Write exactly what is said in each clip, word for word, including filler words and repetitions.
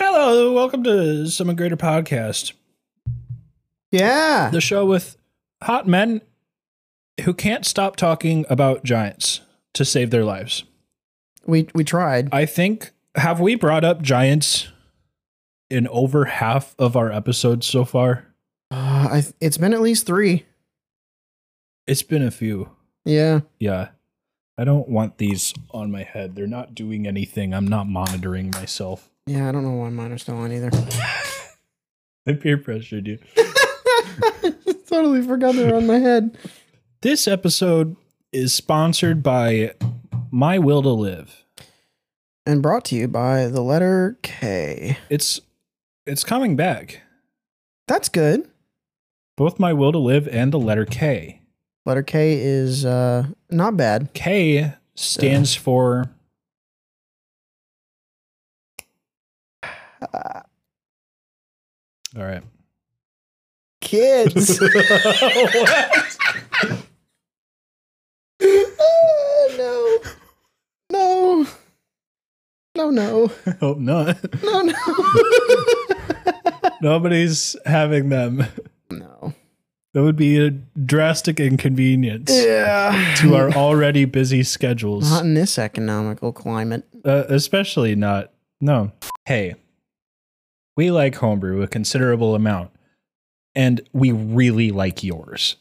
Hello, welcome to Summon Greater Podcast. Yeah. The show with hot men who can't stop talking about giants to save their lives. We we tried. I think, have we brought up giants in over half of our episodes so far? Uh, I th- it's been at least three. It's been a few. Yeah. Yeah. I don't want these on my head. They're not doing anything. I'm not monitoring myself. Yeah, I don't know why mine are still on either. I peer pressure, dude. Totally forgot they were on my head. This episode is sponsored by My Will to Live. And brought to you by the letter K. It's it's coming back. That's good. Both My Will to Live and the letter K. Letter K is uh, not bad. K stands uh. for... Uh, all right, kids. What? Oh, no, no, no, no. I hope not. No, no. Nobody's having them. No, that would be a drastic inconvenience. Yeah. To our already busy schedules. Not in this economical climate. Uh, especially not. No. Hey. We like homebrew a considerable amount, and we really like yours.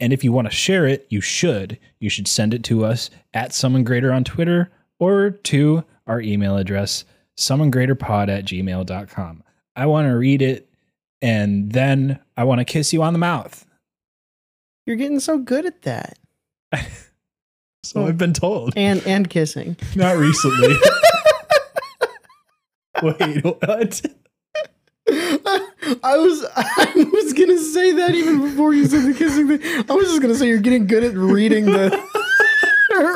And if you want to share it, you should. You should send it to us at SummonGreater on Twitter or to our email address, summongreaterpod at gmail dot com. I want to read it, and then I want to kiss you on the mouth. You're getting so good at that. So well, I've been told. And and kissing. Not recently. Wait, what? I was I was gonna say that even before you said the kissing thing. I was just gonna say you're getting good at reading the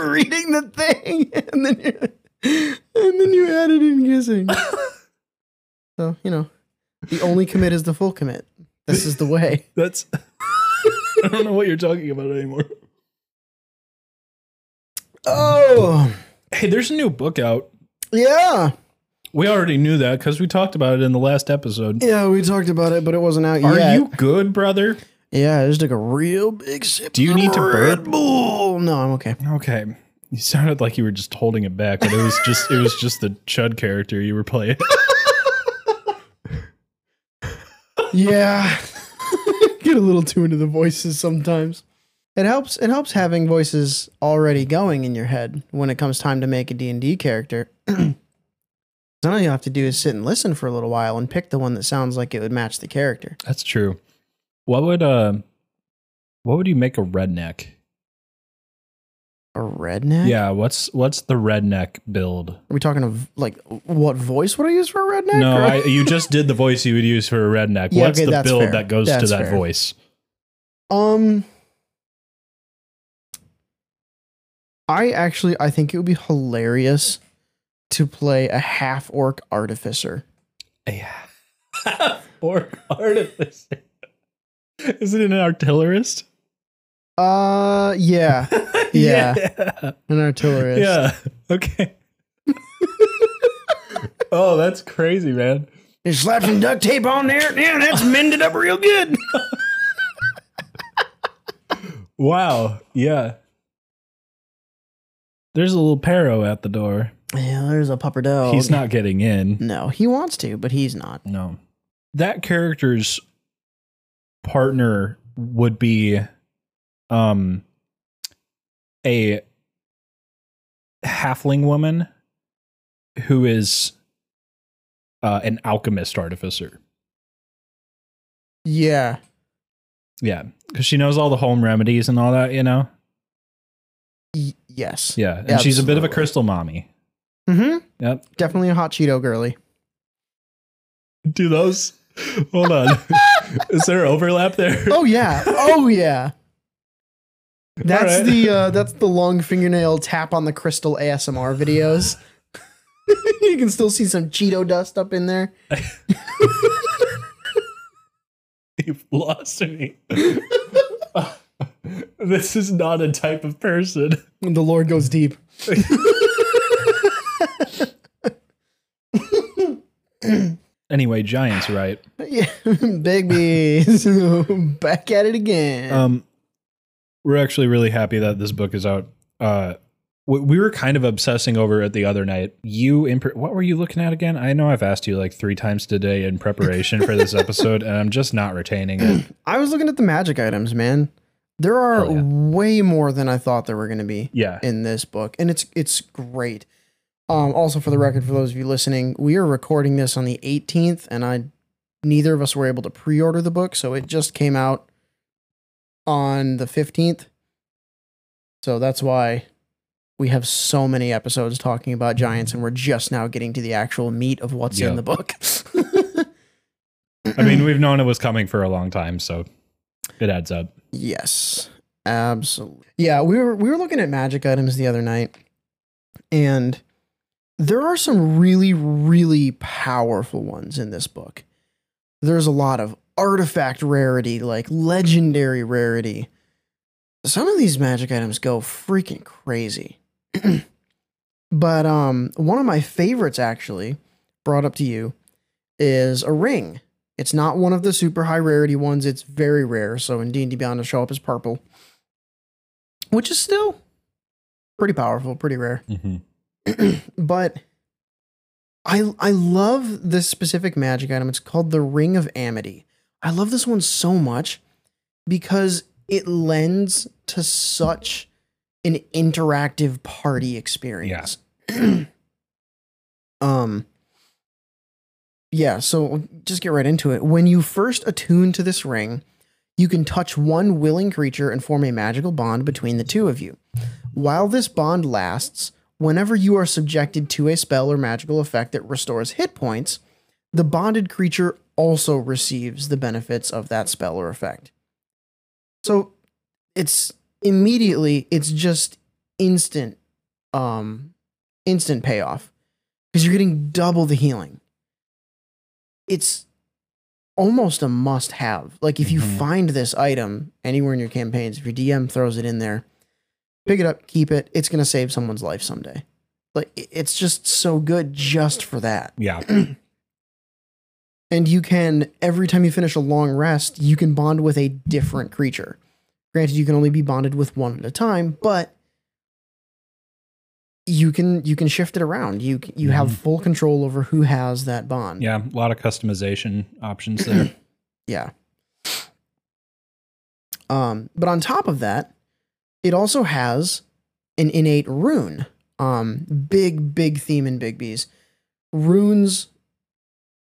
reading the thing, and then you, and then you added in kissing. So you know, the only commit is the full commit. This is the way. That's. I don't know what you're talking about anymore. Oh, hey, there's a new book out. Yeah. We already knew that because we talked about it in the last episode. Yeah, we talked about it, but it wasn't out Are yet. Are you good, brother? Yeah, I just took a real big sip. Do you need to burp? Bull. No, I'm okay. Okay. You sounded like you were just holding it back, but it was just it was just the chud character you were playing. Yeah. Get a little too into the voices sometimes. It helps it helps having voices already going in your head when it comes time to make a D and D character. All you'll have to do is sit and listen for a little while and pick the one that sounds like it would match the character. That's true. What would uh, what would you make a redneck? A redneck? Yeah. What's what's the redneck build? Are we talking of like what voice would I use for a redneck? No, I, you just did the voice you would use for a redneck. Yeah, what's okay, the build fair. that goes that's to that fair. voice? Um, I actually I think it would be hilarious to play a half-orc artificer. Yeah. Half-orc artificer. Is it an artillerist? Uh, yeah. Yeah. Yeah. An artillerist. Yeah. Okay. Oh, that's crazy, man. You slap some duct tape on there. Yeah, that's mended up real good. Wow. Yeah. There's a little Pero at the door. Yeah, there's a pupper dog. He's not getting in. No, he wants to, but he's not. No. That character's partner would be um, a halfling woman who is uh, an alchemist artificer. Yeah. Yeah, because she knows all the home remedies and all that, you know? Y- yes. Yeah, and absolutely. She's a bit of a crystal mommy. Mm-hmm. Yep. Definitely a hot Cheeto girly. Do those? Hold on. Is there overlap there? Oh yeah. Oh yeah. That's right. the uh, that's the long fingernail tap on the crystal A S M R videos. You can still see some Cheeto dust up in there. You've lost me. Uh, this is not a type of person. When the Lord goes deep. Anyway, Giants, right? Yeah, Bigby's back at it again. Um, we're actually really happy that this book is out. Uh, we, we were kind of obsessing over it the other night. You, imp- what were you looking at again? I know I've asked you like three times today in preparation for this episode, and I'm just not retaining it. I was looking at the magic items, man. There are oh, yeah. way more than I thought there were going to be. Yeah. In this book, and it's it's great. Um, also, for the record, for those of you listening, we are recording this on the eighteenth, and I, neither of us were able to pre-order the book, so it just came out on the fifteenth. So that's why we have so many episodes talking about Giants, and we're just now getting to the actual meat of what's yep. in the book. I mean, we've known it was coming for a long time, so it adds up. Yes, absolutely. Yeah, we were we were looking at magic items the other night, and there are some really, really powerful ones in this book. There's a lot of artifact rarity, like legendary rarity. Some of these magic items go freaking crazy. But um, one of my favorites, actually, brought up to you, is a ring. It's not one of the super high rarity ones. It's very rare. So in D and D Beyond, it'll show up as purple, which is still pretty powerful, pretty rare. Mm-hmm. But I I love this specific magic item. It's called the Ring of Amity. I love this one so much because it lends to such an interactive party experience. Yeah. um. Yeah, so just get right into it. When you first attune to this ring, you can touch one willing creature and form a magical bond between the two of you. While this bond lasts, whenever you are subjected to a spell or magical effect that restores hit points, the bonded creature also receives the benefits of that spell or effect. So it's immediately, it's just instant, um, instant payoff, because you're getting double the healing. It's almost a must-have. Like, if you mm-hmm. find this item anywhere in your campaigns, if your D M throws it in there, pick it up, keep it. It's going to save someone's life someday. Like, it's just so good just for that. Yeah. And you can, every time you finish a long rest, you can bond with a different creature. Granted, you can only be bonded with one at a time, but you can you can shift it around. You you mm-hmm. have full control over who has that bond. Yeah, a lot of customization options there. Yeah. Um, but on top of that, it also has an innate rune. Um, big, big theme in Bigby's. Runes,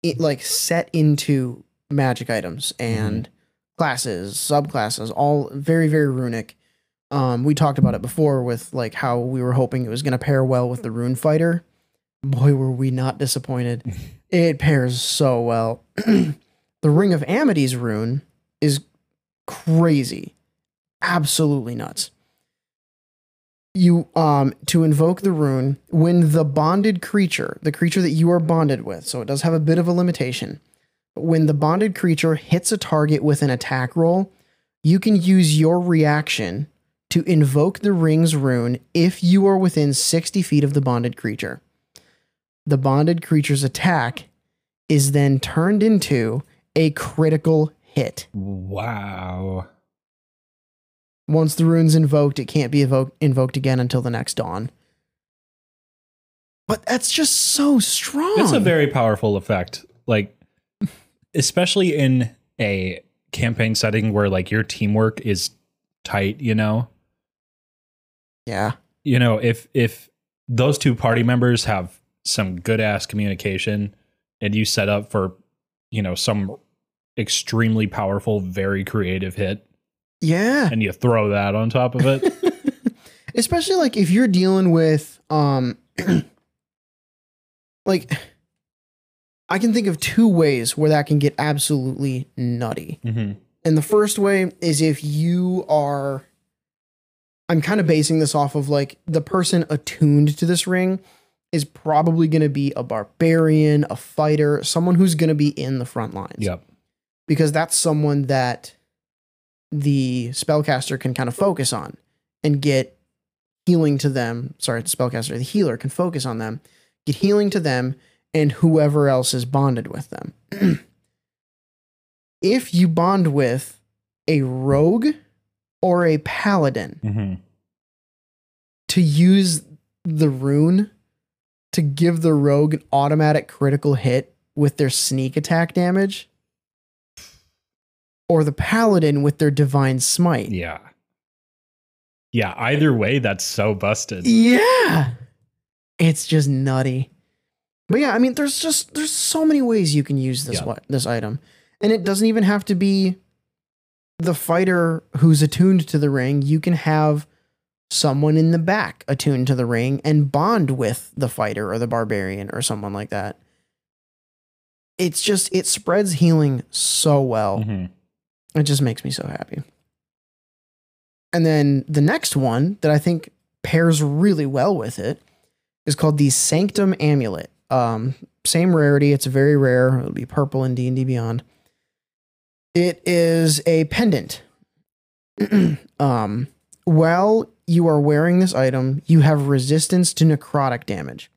it, like, set into magic items and mm-hmm. classes, subclasses, all very, very runic. Um, we talked about it before with, like, how we were hoping it was going to pair well with the Rune Fighter. Boy, were we not disappointed. It pairs so well. The Ring of Amity's rune is crazy. Absolutely nuts. You um to invoke the rune, when the bonded creature, the creature that you are bonded with, so it does have a bit of a limitation, but when the bonded creature hits a target with an attack roll, you can use your reaction to invoke the ring's rune if you are within sixty feet of the bonded creature. The bonded creature's attack is then turned into a critical hit. Wow. Once the rune's invoked, it can't be evoke, invoked again until the next dawn. But that's just so strong. It's a very powerful effect. Like, especially in a campaign setting where, like, your teamwork is tight, you know? Yeah. You know, if if those two party members have some good-ass communication and you set up for, you know, some extremely powerful, very creative hit, yeah, and you throw that on top of it. Especially, like, if you're dealing with, um, like, I can think of two ways where that can get absolutely nutty. Mm-hmm. And the first way is if you are, I'm kind of basing this off of, like, the person attuned to this ring is probably going to be a barbarian, a fighter, someone who's going to be in the front lines. Yep. Because that's someone that the spellcaster can kind of focus on and get healing to them. Sorry, the spellcaster, the healer can focus on them, get healing to them, and whoever else is bonded with them. If you bond with a rogue or a paladin, mm-hmm. to use the rune to give the rogue an automatic critical hit with their sneak attack damage, or the paladin with their divine smite. Yeah. Yeah, either way, that's so busted. Yeah. It's just nutty. But yeah, I mean, there's just, there's so many ways you can use this, yeah. one, this item. And it doesn't even have to be the fighter who's attuned to the ring. You can have someone in the back attuned to the ring and bond with the fighter or the barbarian or someone like that. It's just, it spreads healing so well. Mm-hmm. It just makes me so happy. And then the next one that I think pairs really well with it is called the Sanctum Amulet. Um, same rarity. It's very rare. It'll be purple in D and D Beyond. It is a pendant. um, while you are wearing this item, you have resistance to necrotic damage.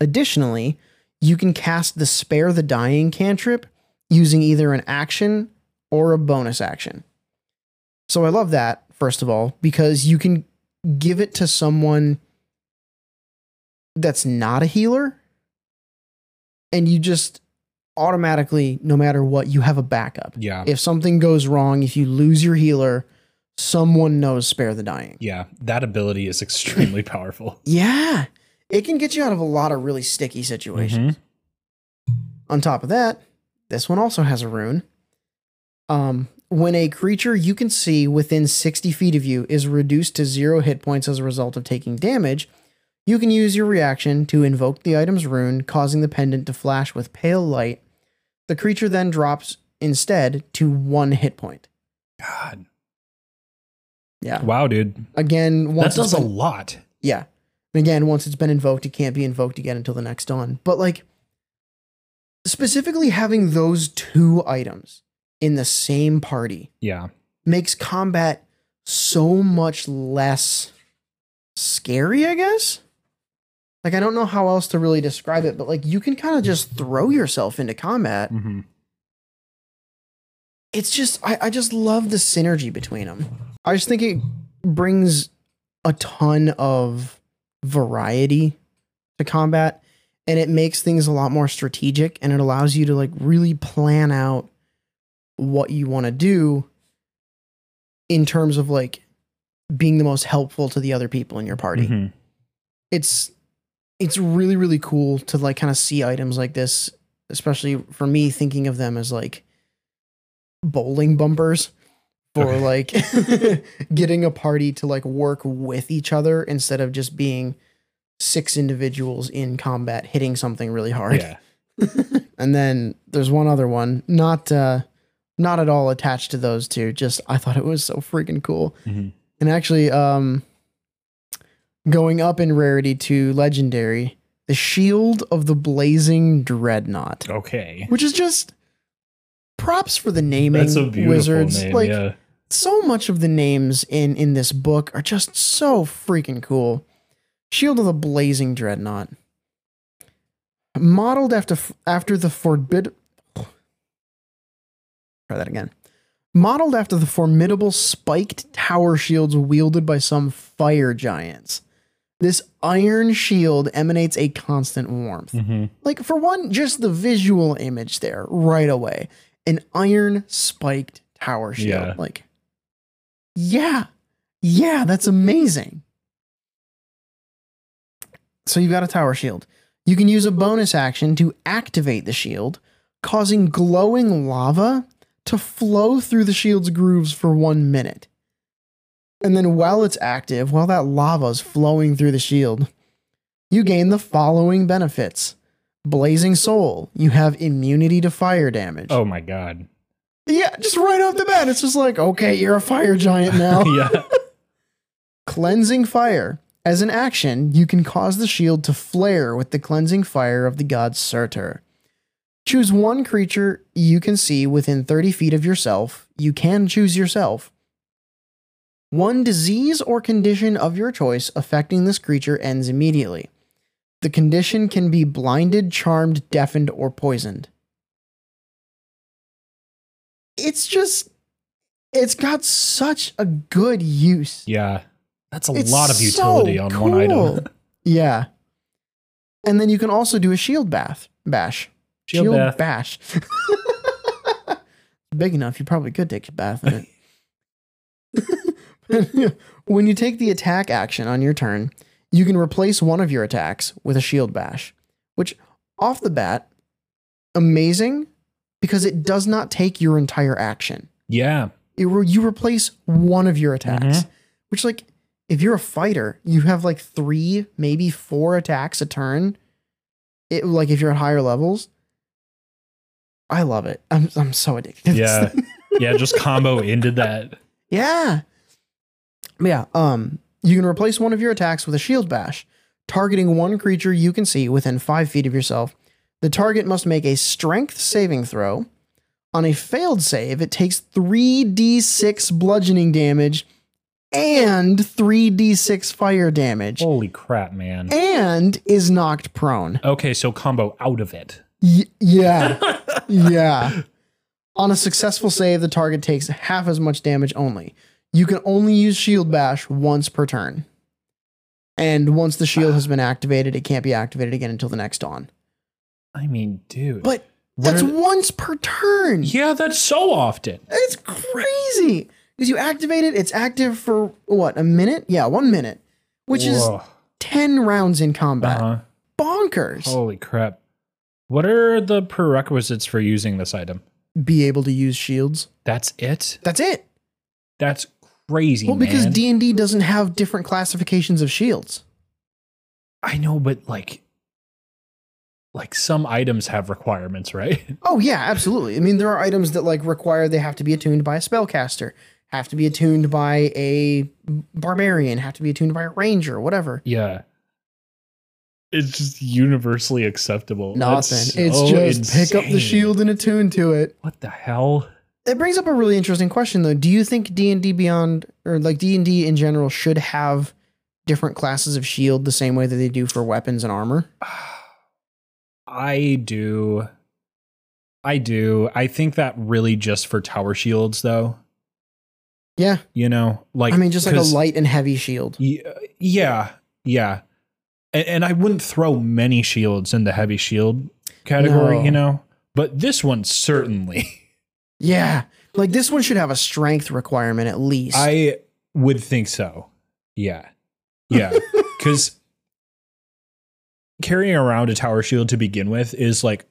Additionally, you can cast the Spare the Dying cantrip using either an action or a bonus action. So I love that, first of all, because you can give it to someone that's not a healer, and you just automatically, no matter what, you have a backup. Yeah. If something goes wrong, if you lose your healer, someone knows Spare the Dying. Yeah, that ability is extremely powerful. Yeah, it can get you out of a lot of really sticky situations. Mm-hmm. On top of that, this one also has a rune. Um, when a creature you can see within sixty feet of you is reduced to zero hit points as a result of taking damage, you can use your reaction to invoke the item's rune, causing the pendant to flash with pale light. The creature then drops instead to one hit point. God. Yeah. Wow, dude. Again, once that does been, a lot. Yeah. And again, once it's been invoked, it can't be invoked again until the next dawn. But like, specifically having those two items in the same party, yeah, makes combat so much less scary, I guess. Like, I don't know how else to really describe it, but like, you can kind of just throw yourself into combat. Mm-hmm. It's just, I, I just love the synergy between them. I just think it brings a ton of variety to combat, and it makes things a lot more strategic, and it allows you to like really plan out what you want to do in terms of like being the most helpful to the other people in your party. Mm-hmm. It's, it's really, really cool to like kind of see items like this, especially for me thinking of them as like bowling bumpers for, okay, like getting a party to like work with each other instead of just being six individuals in combat hitting something really hard. Yeah. And then there's one other one, not, uh, not at all attached to those two. Just, I thought it was so freaking cool. Mm-hmm. And actually, um, going up in rarity to legendary, the Shield of the Blazing Dreadnought. Okay. Which is just props for the naming. That's a beautiful Wizards. Name, like, yeah. So much of the names in, in this book are just so freaking cool. Shield of the Blazing Dreadnought. Modeled after, after the forbid... Try that again. Modeled after the formidable spiked tower shields wielded by some fire giants, this iron shield emanates a constant warmth. Mm-hmm. Like, for one, just the visual image there right away. An iron spiked tower shield. Yeah. Like, yeah. Yeah, that's amazing. So you've got a tower shield. You can use a bonus action to activate the shield, causing glowing lava to flow through the shield's grooves for one minute. And then while it's active, while that lava's flowing through the shield, you gain the following benefits. Blazing Soul. You have immunity to fire damage. Oh my God. Yeah, just right off the bat, it's just like, okay, you're a fire giant now. Yeah. Cleansing Fire. As an action, you can cause the shield to flare with the cleansing fire of the god Surtur. Choose one creature you can see within thirty feet of yourself. You can choose yourself. One disease or condition of your choice affecting this creature ends immediately. The condition can be blinded, charmed, deafened, or poisoned. It's just, it's got such a good use. Yeah. That's a it's lot of utility so on cool. one item. Yeah. And then you can also do a shield bath bash. Shield, shield bath. bash. Big enough, you probably could take a bath in it. When you take the attack action on your turn, you can replace one of your attacks with a shield bash, which off the bat, amazing, because it does not take your entire action. Yeah. It re- you replace one of your attacks, mm-hmm. which like, if you're a fighter, you have like three, maybe four attacks a turn. It, like if you're at higher levels, I love it. I'm I'm so addicted. Yeah, to this yeah. Just combo into that. Yeah, yeah. Um, you can replace one of your attacks with a shield bash, targeting one creature you can see within five feet of yourself. The target must make a strength saving throw. On a failed save, it takes three d six bludgeoning damage and three d six fire damage. Holy crap, man. And is knocked prone. Okay, so combo out of it. Y- yeah. Yeah. On a successful save, the target takes half as much damage only. You can only use Shield Bash once per turn. And once the shield has been activated, it can't be activated again until the next dawn. I mean, dude. But that's th- once per turn. Yeah, that's so often. It's crazy. Because you activate it, it's active for, what, a minute? Yeah, one minute. Which Whoa. is ten rounds in combat. Uh-huh. Bonkers. Holy crap. What are the prerequisites for using this item? Be able to use shields. That's it? That's it. That's crazy, Well, man. Because D and D doesn't have different classifications of shields. I know, but like... Like some items have requirements, right? Oh, yeah, absolutely. I mean, there are items that like require they have to be attuned by a spellcaster, have to be attuned by a barbarian, have to be attuned by a ranger, whatever. Yeah. It's just universally acceptable. Nothing. So it's just insane. Pick up the shield and attune to it. What the hell? It brings up a really interesting question, though. Do you think D and D Beyond or like D and D in general should have different classes of shield the same way that they do for weapons and armor? I do. I do. I think that really just for tower shields, though. Yeah. You know, like, I mean, just like a light and heavy shield. Y- yeah. Yeah. And, and I wouldn't throw many shields in the heavy shield category, no. you know, but this one certainly. Yeah. Like this one should have a strength requirement at least. I would think so. Yeah. Yeah. Because carrying around a tower shield to begin with is like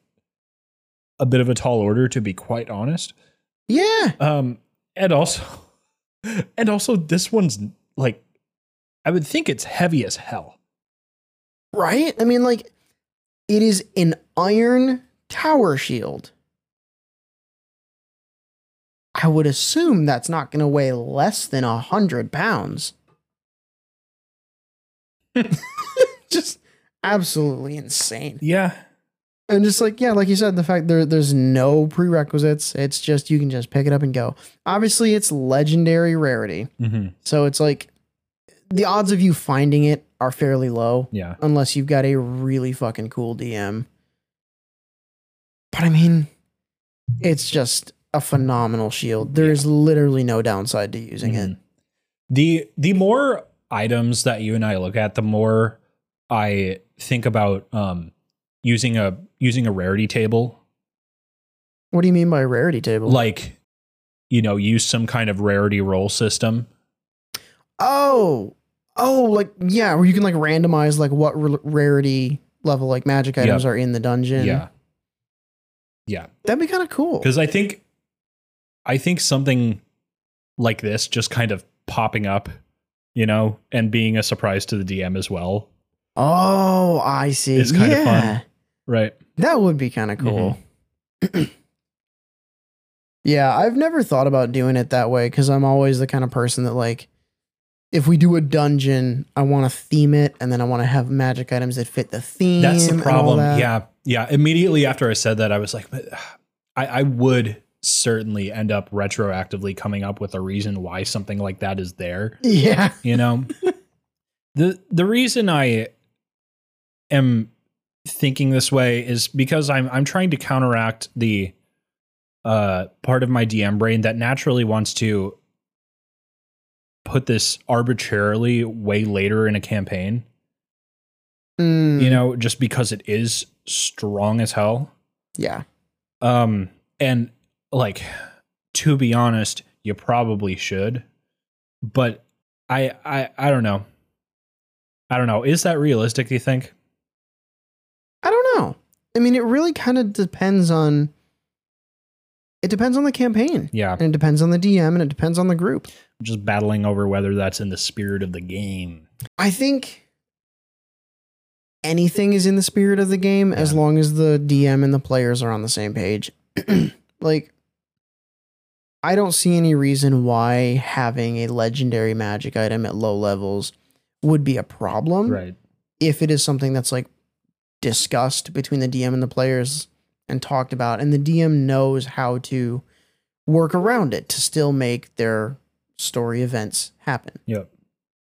a bit of a tall order, to be quite honest. Yeah. Um, and also, and also this one's like, I would think it's heavy as hell. Right? I mean, like it is an iron tower shield. I would assume that's not going to weigh less than a hundred pounds. Just absolutely insane. Yeah. And just like, yeah, like you said, the fact there there's no prerequisites. It's just, you can just pick it up and go. Obviously it's legendary rarity. Mm-hmm. So it's like the odds of you finding it are fairly low. Yeah. Unless you've got a really fucking cool D M. But I mean, it's just a phenomenal shield. There yeah. is literally no downside to using mm-hmm. it. The, the more items that you and I look at, the more I think about um, using a using a rarity table. What do you mean by a rarity table? Like, you know, use some kind of rarity roll system. Oh, oh, like, yeah, where you can like randomize like what r- rarity level like magic items yep. are in the dungeon. Yeah. Yeah. That'd be kind of cool. Because I think I think something like this just kind of popping up, you know, and being a surprise to the D M as well. Oh, I see. It's kind yeah. of fun. Right. That would be kind of cool. Mm-hmm. Yeah, I've never thought about doing it that way because I'm always the kind of person that, like, if we do a dungeon, I want to theme it and then I want to have magic items that fit the theme. That's the problem. That. Yeah. Yeah. Immediately after I said that, I was like, but I, I would certainly end up retroactively coming up with a reason why something like that is there. Yeah. You know? the The reason I. am thinking this way is because I'm I'm trying to counteract the uh, part of my D M brain that naturally wants to put this arbitrarily way later in a campaign. Mm. You know, just because it is strong as hell. Yeah. Um, and like, to be honest, you probably should, but I, I, I don't know. I don't know. Is that realistic, do you think? I don't know. I mean, it really kind of depends on, it depends on the campaign. Yeah. And it depends on the D M and it depends on the group. I'm just battling over whether that's in the spirit of the game. I think anything is in the spirit of the game, yeah, as long as the D M and the players are on the same page. Like, I don't see any reason why having a legendary magic item at low levels would be a problem. Right. If it is something that's like discussed between the D M and the players and talked about, and the D M knows how to work around it to still make their story events happen. Yep.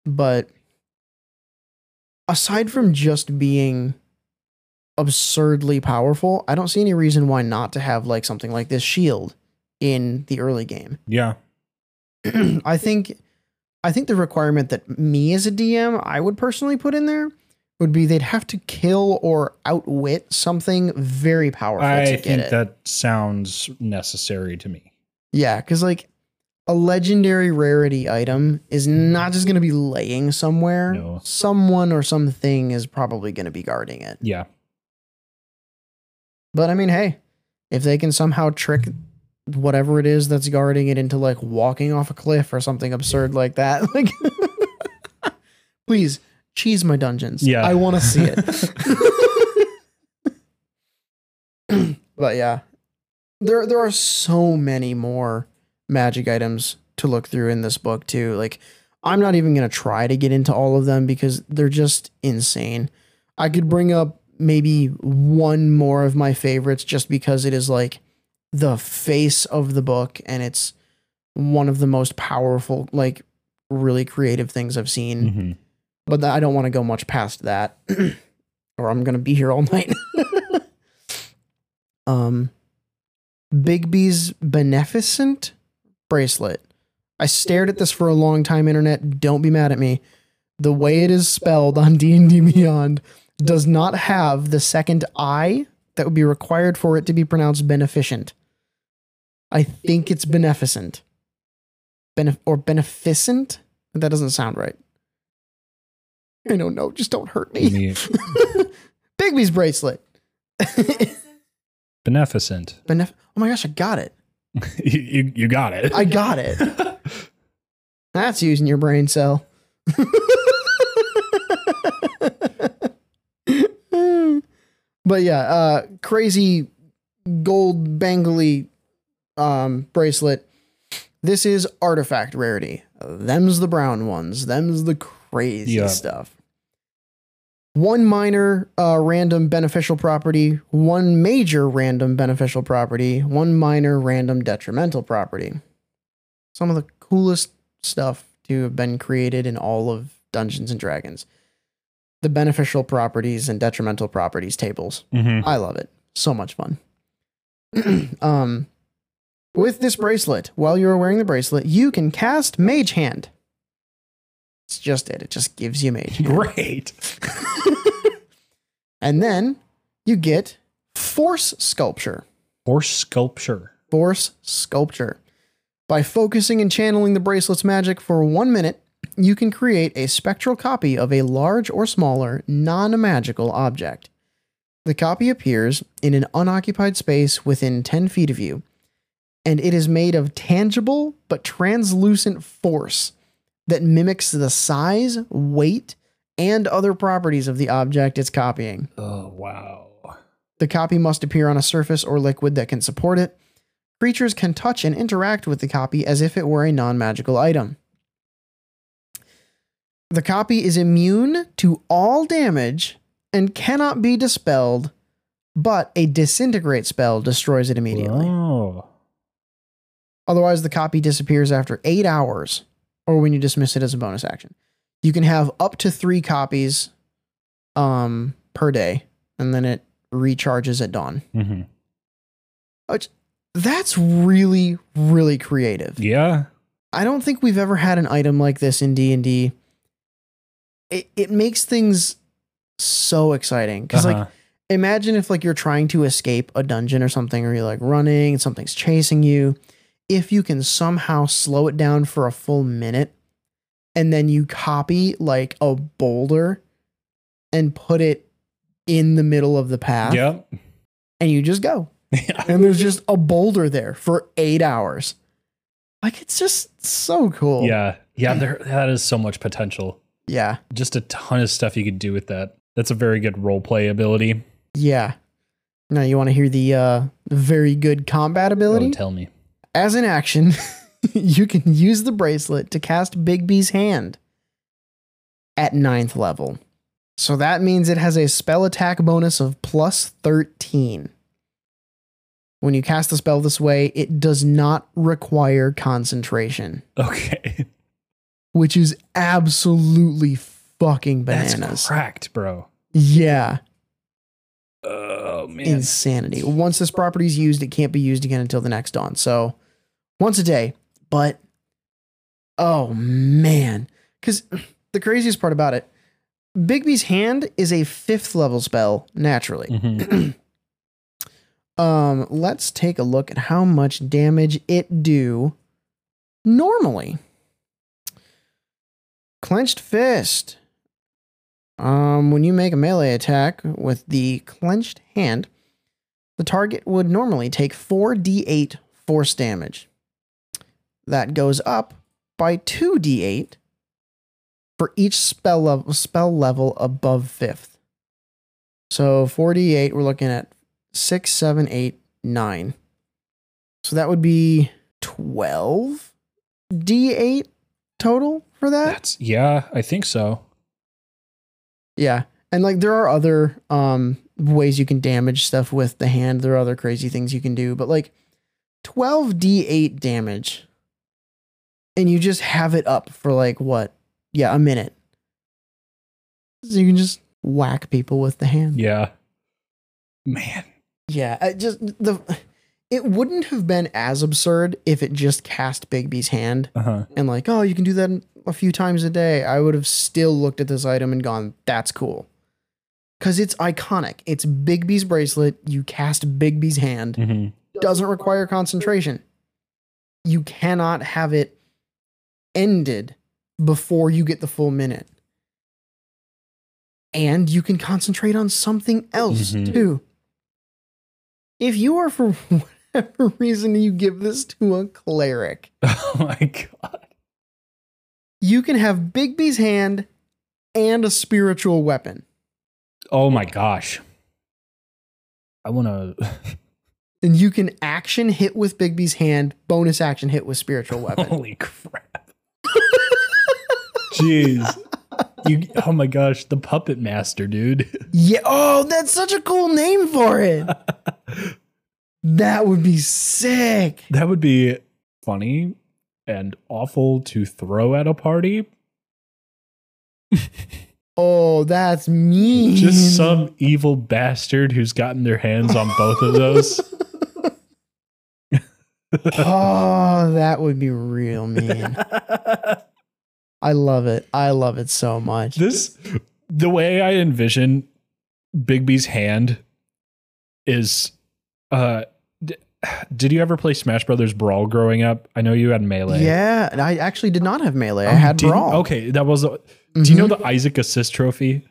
But aside from just being absurdly powerful, I don't see any reason why not to have like something like this shield in the early game. Yeah. I think I think the requirement that me as a D M I would personally put in there would be they'd have to kill or outwit something very powerful. I to get think it. That sounds necessary to me. Yeah, because like a legendary rarity item is not just going to be laying somewhere. No. Someone or something is probably going to be guarding it. Yeah. But I mean, hey, if they can somehow trick whatever it is that's guarding it into like walking off a cliff or something absurd like that, like please cheese my dungeons. Yeah, I want to see it. But yeah, there there are so many more magic items to look through in this book too. Like, I'm not even going to try to get into all of them because they're just insane. I could bring up maybe one more of my favorites just because it is like the face of the book, and it's one of the most powerful, like really creative things I've seen. Mm-hmm. But I don't want to go much past that, or I'm going to be here all night. um, Bigby's Beneficent Bracelet. I stared at this for a long time, internet. Don't be mad at me. The way it is spelled on D and D Beyond does not have the second I that would be required for it to be pronounced beneficent. I think it's beneficent. Benef- or beneficent? That doesn't sound right. I don't know. Just don't hurt me. Bigby's bracelet. Beneficent. Benef- oh my gosh, I got it. you, you, you got it. I got it. That's using your brain cell. But yeah, uh, crazy gold bangly um, bracelet. This is artifact rarity. Them's the brown ones. Them's the crazy yeah. stuff. One minor uh, random beneficial property, one major random beneficial property, one minor random detrimental property. Some of the coolest stuff to have been created in all of Dungeons and Dragons. The beneficial properties and detrimental properties tables. Mm-hmm. I love it. So much fun. um, with this bracelet, while you're wearing the bracelet, you can cast Mage Hand. It's just it. It just gives you Mage Hand. Great. And then you get Force Sculpture. Force Sculpture. Force Sculpture. By focusing and channeling the bracelet's magic for one minute, you can create a spectral copy of a large or smaller, non-magical object. The copy appears in an unoccupied space within ten feet of you, and it is made of tangible but translucent force that mimics the size, weight, and other properties of the object it's copying. Oh, wow. The copy must appear on a surface or liquid that can support it. Creatures can touch and interact with the copy as if it were a non-magical item. The copy is immune to all damage and cannot be dispelled, but a disintegrate spell destroys it immediately. Whoa. Otherwise, the copy disappears after eight hours or when you dismiss it as a bonus action. You can have up to three copies um, per day, and then it recharges at dawn. Mm-hmm. Which, that's really, really creative. Yeah. I don't think we've ever had an item like this in D and D. It, it makes things so exciting. Because, uh-huh. like, imagine if, like, you're trying to escape a dungeon or something, or you're, like, running and something's chasing you. If you can somehow slow it down for a full minute, and then you copy, like, a boulder and put it in the middle of the path. Yep. And you just go. And there's just a boulder there for eight hours. Like, it's just so cool. Yeah. Yeah. There, that is so much potential. Yeah. Just a ton of stuff you could do with that. That's a very good role play ability. Yeah. Now you want to hear the uh, very good combat ability? Oh, tell me. As an action, you can use the bracelet to cast Bigby's Hand at ninth level. So that means it has a spell attack bonus of plus thirteen. When you cast the spell this way, it does not require concentration. Okay. Which is absolutely fucking bananas. That's cracked, bro. Yeah. Oh, man. Insanity. Once this property is used, it can't be used again until the next dawn. So once a day. But, oh, man. Because the craziest part about it, Bigby's Hand is a fifth level spell, naturally. Mm-hmm. Um, let's take a look at how much damage it do normally. Clenched Fist. Um, when you make a melee attack with the clenched hand, the target would normally take four d eight force damage. That goes up by two d eight for each spell level, spell level above fifth. So four d eight, we're looking at Six, seven, eight, nine. So that would be twelve d eight total for that. That's, yeah, I think so. Yeah, and like there are other um, ways you can damage stuff with the hand. There are other crazy things you can do, but like twelve d eight damage, and you just have it up for like what? Yeah, a minute. So you can just whack people with the hand. Yeah, man. Yeah, I just the it wouldn't have been as absurd if it just cast Bigby's Hand uh-huh. and like, oh, you can do that a few times a day. I would have still looked at this item and gone, that's cool. Because it's iconic. It's Bigby's bracelet. You cast Bigby's Hand. Mm-hmm. Doesn't require concentration. You cannot have it ended before you get the full minute. And you can concentrate on something else, mm-hmm. too. If you are, for whatever reason, you give this to a cleric. Oh, my God. You can have Bigby's Hand and a spiritual weapon. Oh, my gosh. I want to... And you can action hit with Bigby's Hand, bonus action hit with spiritual weapon. Holy crap. Jeez. You, oh, my gosh. The Puppet Master, dude. Yeah. Oh, that's such a cool name for it. That would be sick. That would be funny and awful to throw at a party. Oh, that's mean. Just some evil bastard who's gotten their hands on both of those. Oh, that would be real mean. I love it. I love it so much. This, the way I envision Bigby's Hand is, uh, d- did you ever play Smash Brothers Brawl growing up? I know you had Melee. Yeah, I actually did not have Melee. Oh, I had Brawl. Okay, that was, a, mm-hmm. do you know the Isaac Assist Trophy?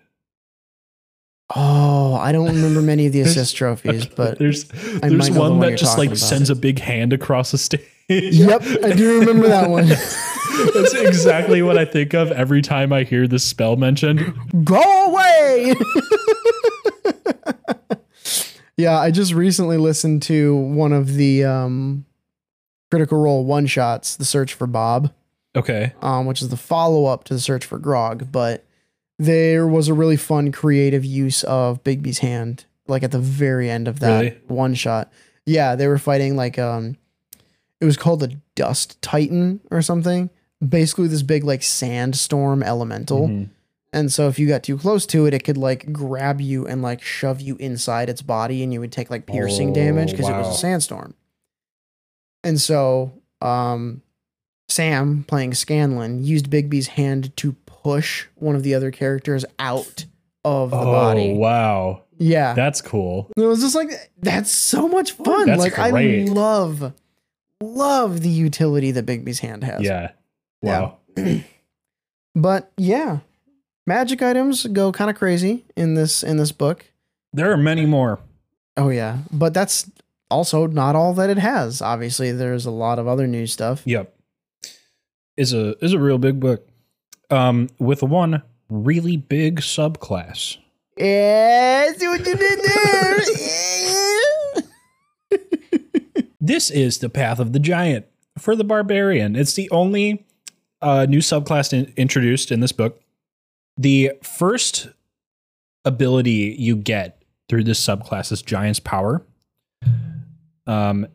Oh, I don't remember many of the assist trophies, okay, but there's, there's one, one that just like about. sends a big hand across the stage. Yep, I do remember that one. That's exactly what I think of every time I hear this spell mentioned. Go away! Yeah, I just recently listened to one of the um, Critical Role one-shots, The Search for Bob. Okay. Um, which is the follow-up to The Search for Grog, but there was a really fun creative use of Bigby's Hand, like at the very end of that really? one-shot. Yeah, they were fighting like, um, it was called the Dust Titan or something. Basically this big like sandstorm elemental, mm-hmm. And so if you got too close to it, it could like grab you and like shove you inside its body, and you would take like piercing oh, damage because wow. it was a sandstorm. And so um, Sam, playing Scanlan, used Bigby's hand to push one of the other characters out of the oh, body. Oh, wow. Yeah. That's cool. It was just like, that's so much fun. That's like great. I love, love the utility that Bigby's hand has. Yeah. Wow. Yeah. But yeah, magic items go kind of crazy in this, in this book. There are many more. Oh yeah. But that's also not all that it has. Obviously there's a lot of other new stuff. Yep. Is a, is a real big book. Um, with one really big subclass. Yeah, see what you did there. This is the Path of the Giant for the Barbarian. It's the only uh, new subclass in, introduced in this book. The first ability you get through this subclass is Giant's Power. Um,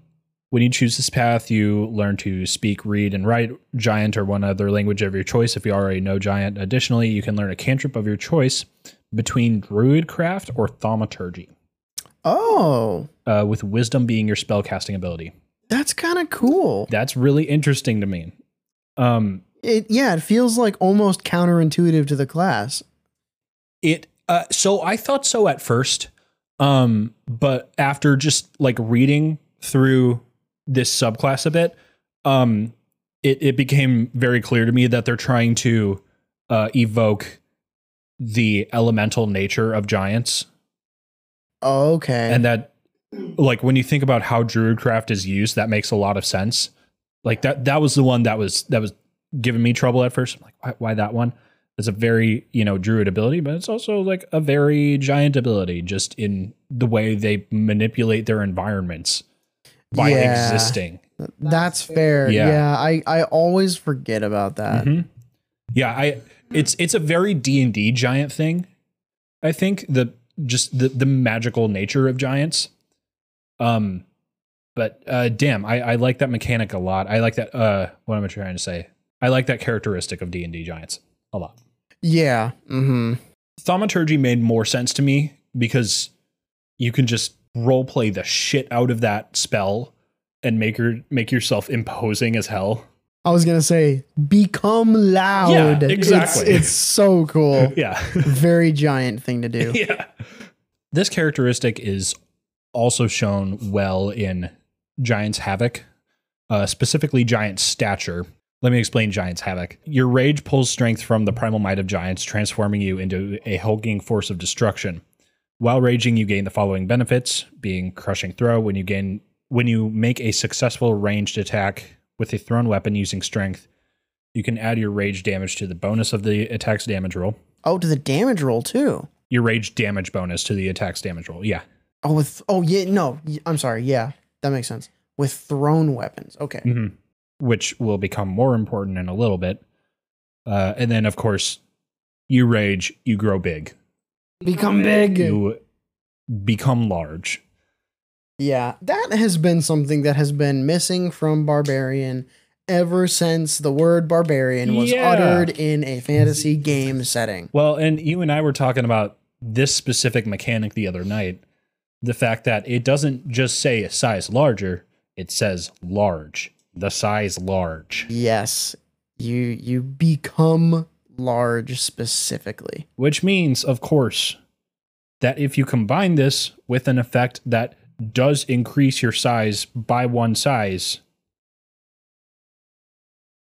when you choose this path, you learn to speak, read, and write Giant or one other language of your choice if you already know Giant. Additionally, you can learn a cantrip of your choice between Druidcraft or Thaumaturgy. Oh. Uh, with Wisdom being your spellcasting ability. That's kind of cool. That's really interesting to me. Um, it, yeah, it feels like almost counterintuitive to the class. It uh, so I thought so at first, um, but after just like reading through this subclass a bit, um, it, it became very clear to me that they're trying to uh, evoke the elemental nature of giants. Okay. And that, like, when you think about how Druidcraft is used, that makes a lot of sense. Like that, that was the one that was, that was giving me trouble at first. I'm like, why, why that one? It's a very, you know, Druid ability, but it's also like a very giant ability just in the way they manipulate their environments by yeah, existing. That's fair. Yeah. yeah. I, I always forget about that. Mm-hmm. Yeah. I, It's it's a very D and D giant thing, I think, the just the, the magical nature of giants. Um, but uh, damn, I, I like that mechanic a lot. I like that. Uh, what am I trying to say? I like that characteristic of D and D giants a lot. Yeah. Mm-hmm. Thaumaturgy made more sense to me because you can just roleplay the shit out of that spell and make her, make yourself imposing as hell. I was going to say, become loud. Yeah, exactly. It's, it's so cool. Yeah. Very giant thing to do. Yeah. This characteristic is also shown well in Giant's Havoc, uh, specifically Giant's Stature. Let me explain Giant's Havoc. Your rage pulls strength from the primal might of giants, transforming you into a hulking force of destruction. While raging, you gain the following benefits, being Crushing Throw. When you gain, when you make a successful ranged attack with a thrown weapon using strength, you can add your rage damage to the bonus of the attack's damage roll. Oh, to the damage roll too. Your rage damage bonus to the attack's damage roll. Yeah. Oh, with oh yeah no, I'm sorry. Yeah, that makes sense. With thrown weapons, okay. Mm-hmm. Which will become more important in a little bit. Uh, and then of course, you rage, you grow big, become big, you become large. Yeah, that has been something that has been missing from Barbarian ever since the word barbarian was yeah. uttered in a fantasy game setting. Well, and you and I were talking about this specific mechanic the other night. The fact that it doesn't just say a size larger, it says large. The size large. Yes, you you become large specifically. Which means, of course, that if you combine this with an effect that does increase your size by one size,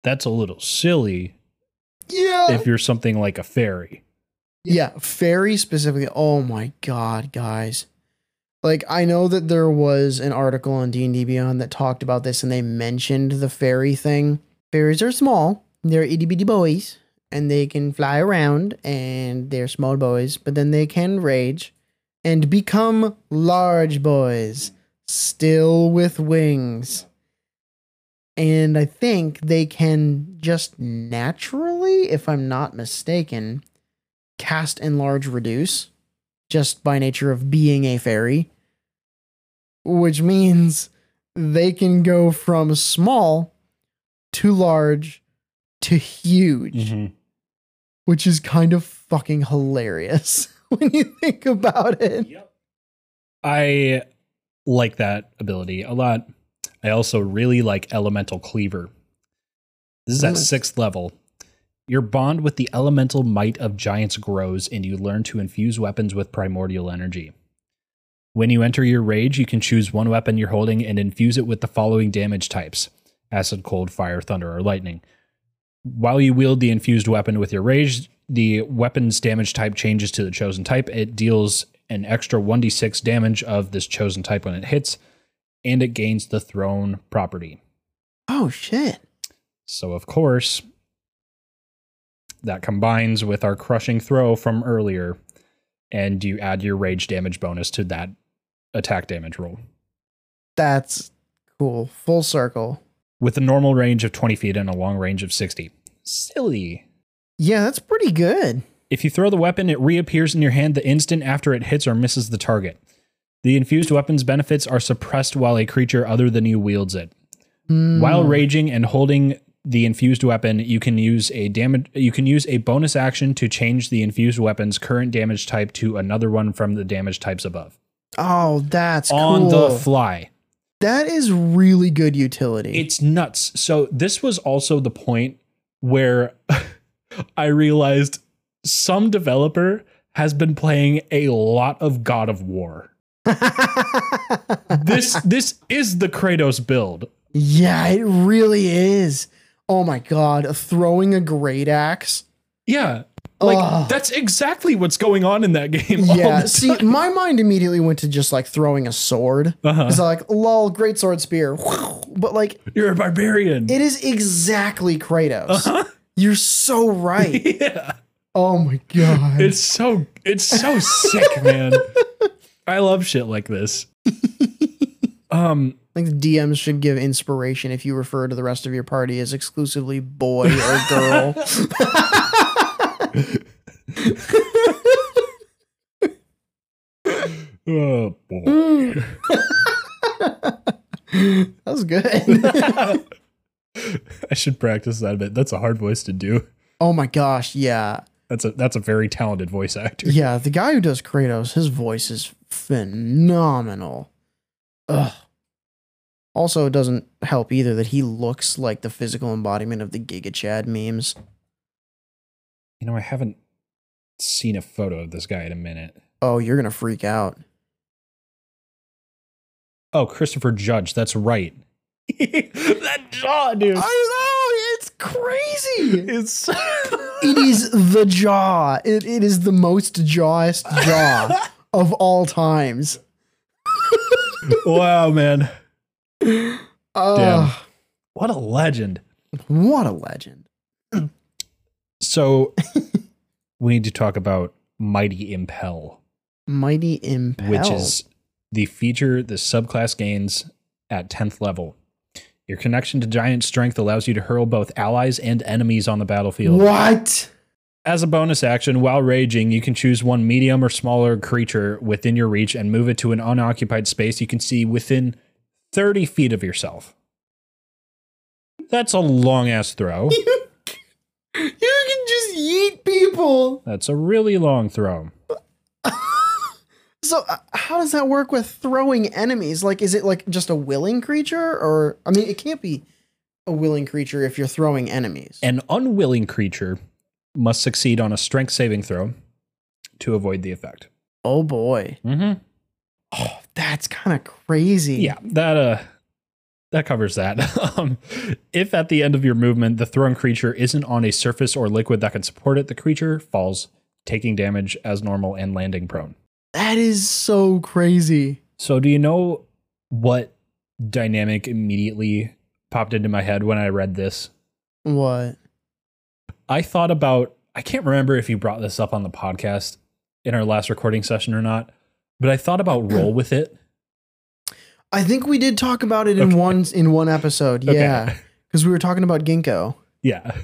that's a little silly. Yeah. If you're something like a fairy. Yeah, fairy specifically. Oh my God, guys. Like, I know that there was an article on D and D Beyond that talked about this, and they mentioned the fairy thing. Fairies are small. They're itty bitty boys, and they can fly around, and they're small boys, but then they can rage and become large boys, still with wings. And I think they can just naturally, if I'm not mistaken, cast Enlarge Reduce, just by nature of being a fairy. Which means they can go from small to large to huge. Mm-hmm. Which is kind of fucking hilarious when you think about it. Yep. I like that ability a lot. I also really like Elemental Cleaver. This is at sixth level. Your bond with the elemental might of giants grows, and you learn to infuse weapons with primordial energy. When you enter your rage, you can choose one weapon you're holding and infuse it with the following damage types: acid, cold, fire, thunder, or lightning. While you wield the infused weapon with your rage, the weapon's damage type changes to the chosen type. It deals an extra one d six damage of this chosen type when it hits, and it gains the thrown property. Oh, shit. So, of course, that combines with our Crushing Throw from earlier, and you add your rage damage bonus to that attack damage roll. That's cool. Full circle. With a normal range of twenty feet and a long range of sixty. Silly. Yeah, that's pretty good. If you throw the weapon, it reappears in your hand the instant after it hits or misses the target. The infused weapon's benefits are suppressed while a creature other than you wields it. Mm. While raging and holding the infused weapon, you can use a damage. You can use a bonus action to change the infused weapon's current damage type to another one from the damage types above. Oh, that's on cool. the fly. That is really good utility. It's nuts. So this was also the point where I realized some developer has been playing a lot of God of War. this this is the Kratos build. Yeah, it really is. Oh my God, throwing a great axe. Yeah, like Ugh. that's exactly what's going on in that game. Yeah, see, my mind immediately went to just like throwing a sword. Uh-huh. It's like, lol, great sword spear. But like, you're a barbarian. It is exactly Kratos. Uh-huh. You're so right. Yeah. Oh my God. It's so it's so sick, man. I love shit like this. Um, I think the D Ms should give inspiration if you refer to the rest of your party as exclusively boy or girl. Oh, boy. Mm. That was good. I should practice that a bit. That's a hard voice to do. Oh, my gosh. Yeah. That's a that's a very talented voice actor. Yeah, the guy who does Kratos, his voice is phenomenal. Ugh. Also, it doesn't help either that he looks like the physical embodiment of the Giga Chad memes. You know, I haven't seen a photo of this guy in a minute. Oh, you're going to freak out. Oh, Christopher Judge. That's right. That jaw, dude. I know. It's crazy. It's It is the jaw. It, it is the most jawest jaw of all times. Wow, man. Uh, Damn. What a legend. What a legend. So we need to talk about Mighty Impel. Mighty Impel. Which is the feature the subclass gains at tenth level. Your connection to giant strength allows you to hurl both allies and enemies on the battlefield. What? As a bonus action, while raging, you can choose one medium or smaller creature within your reach and move it to an unoccupied space you can see within thirty feet of yourself. That's a long-ass throw. You, you can just yeet people. That's a really long throw. So uh, how does that work with throwing enemies? Like, is it like just a willing creature? Or, I mean, it can't be a willing creature if you're throwing enemies. An unwilling creature must succeed on a strength saving throw to avoid the effect. Oh boy. Mm-hmm. Oh, that's kind of crazy. Yeah, that uh, that covers that. um, if at the end of your movement, the thrown creature isn't on a surface or liquid that can support it, the creature falls, taking damage as normal and landing prone. That is so crazy. So do you know what dynamic immediately popped into my head when I read this? What? I thought about, I can't remember if you brought this up on the podcast in our last recording session or not, but I thought about Roll With It. I think we did talk about it in okay. one in one episode. Yeah. Okay. Cause we were talking about Ginkgo. Yeah.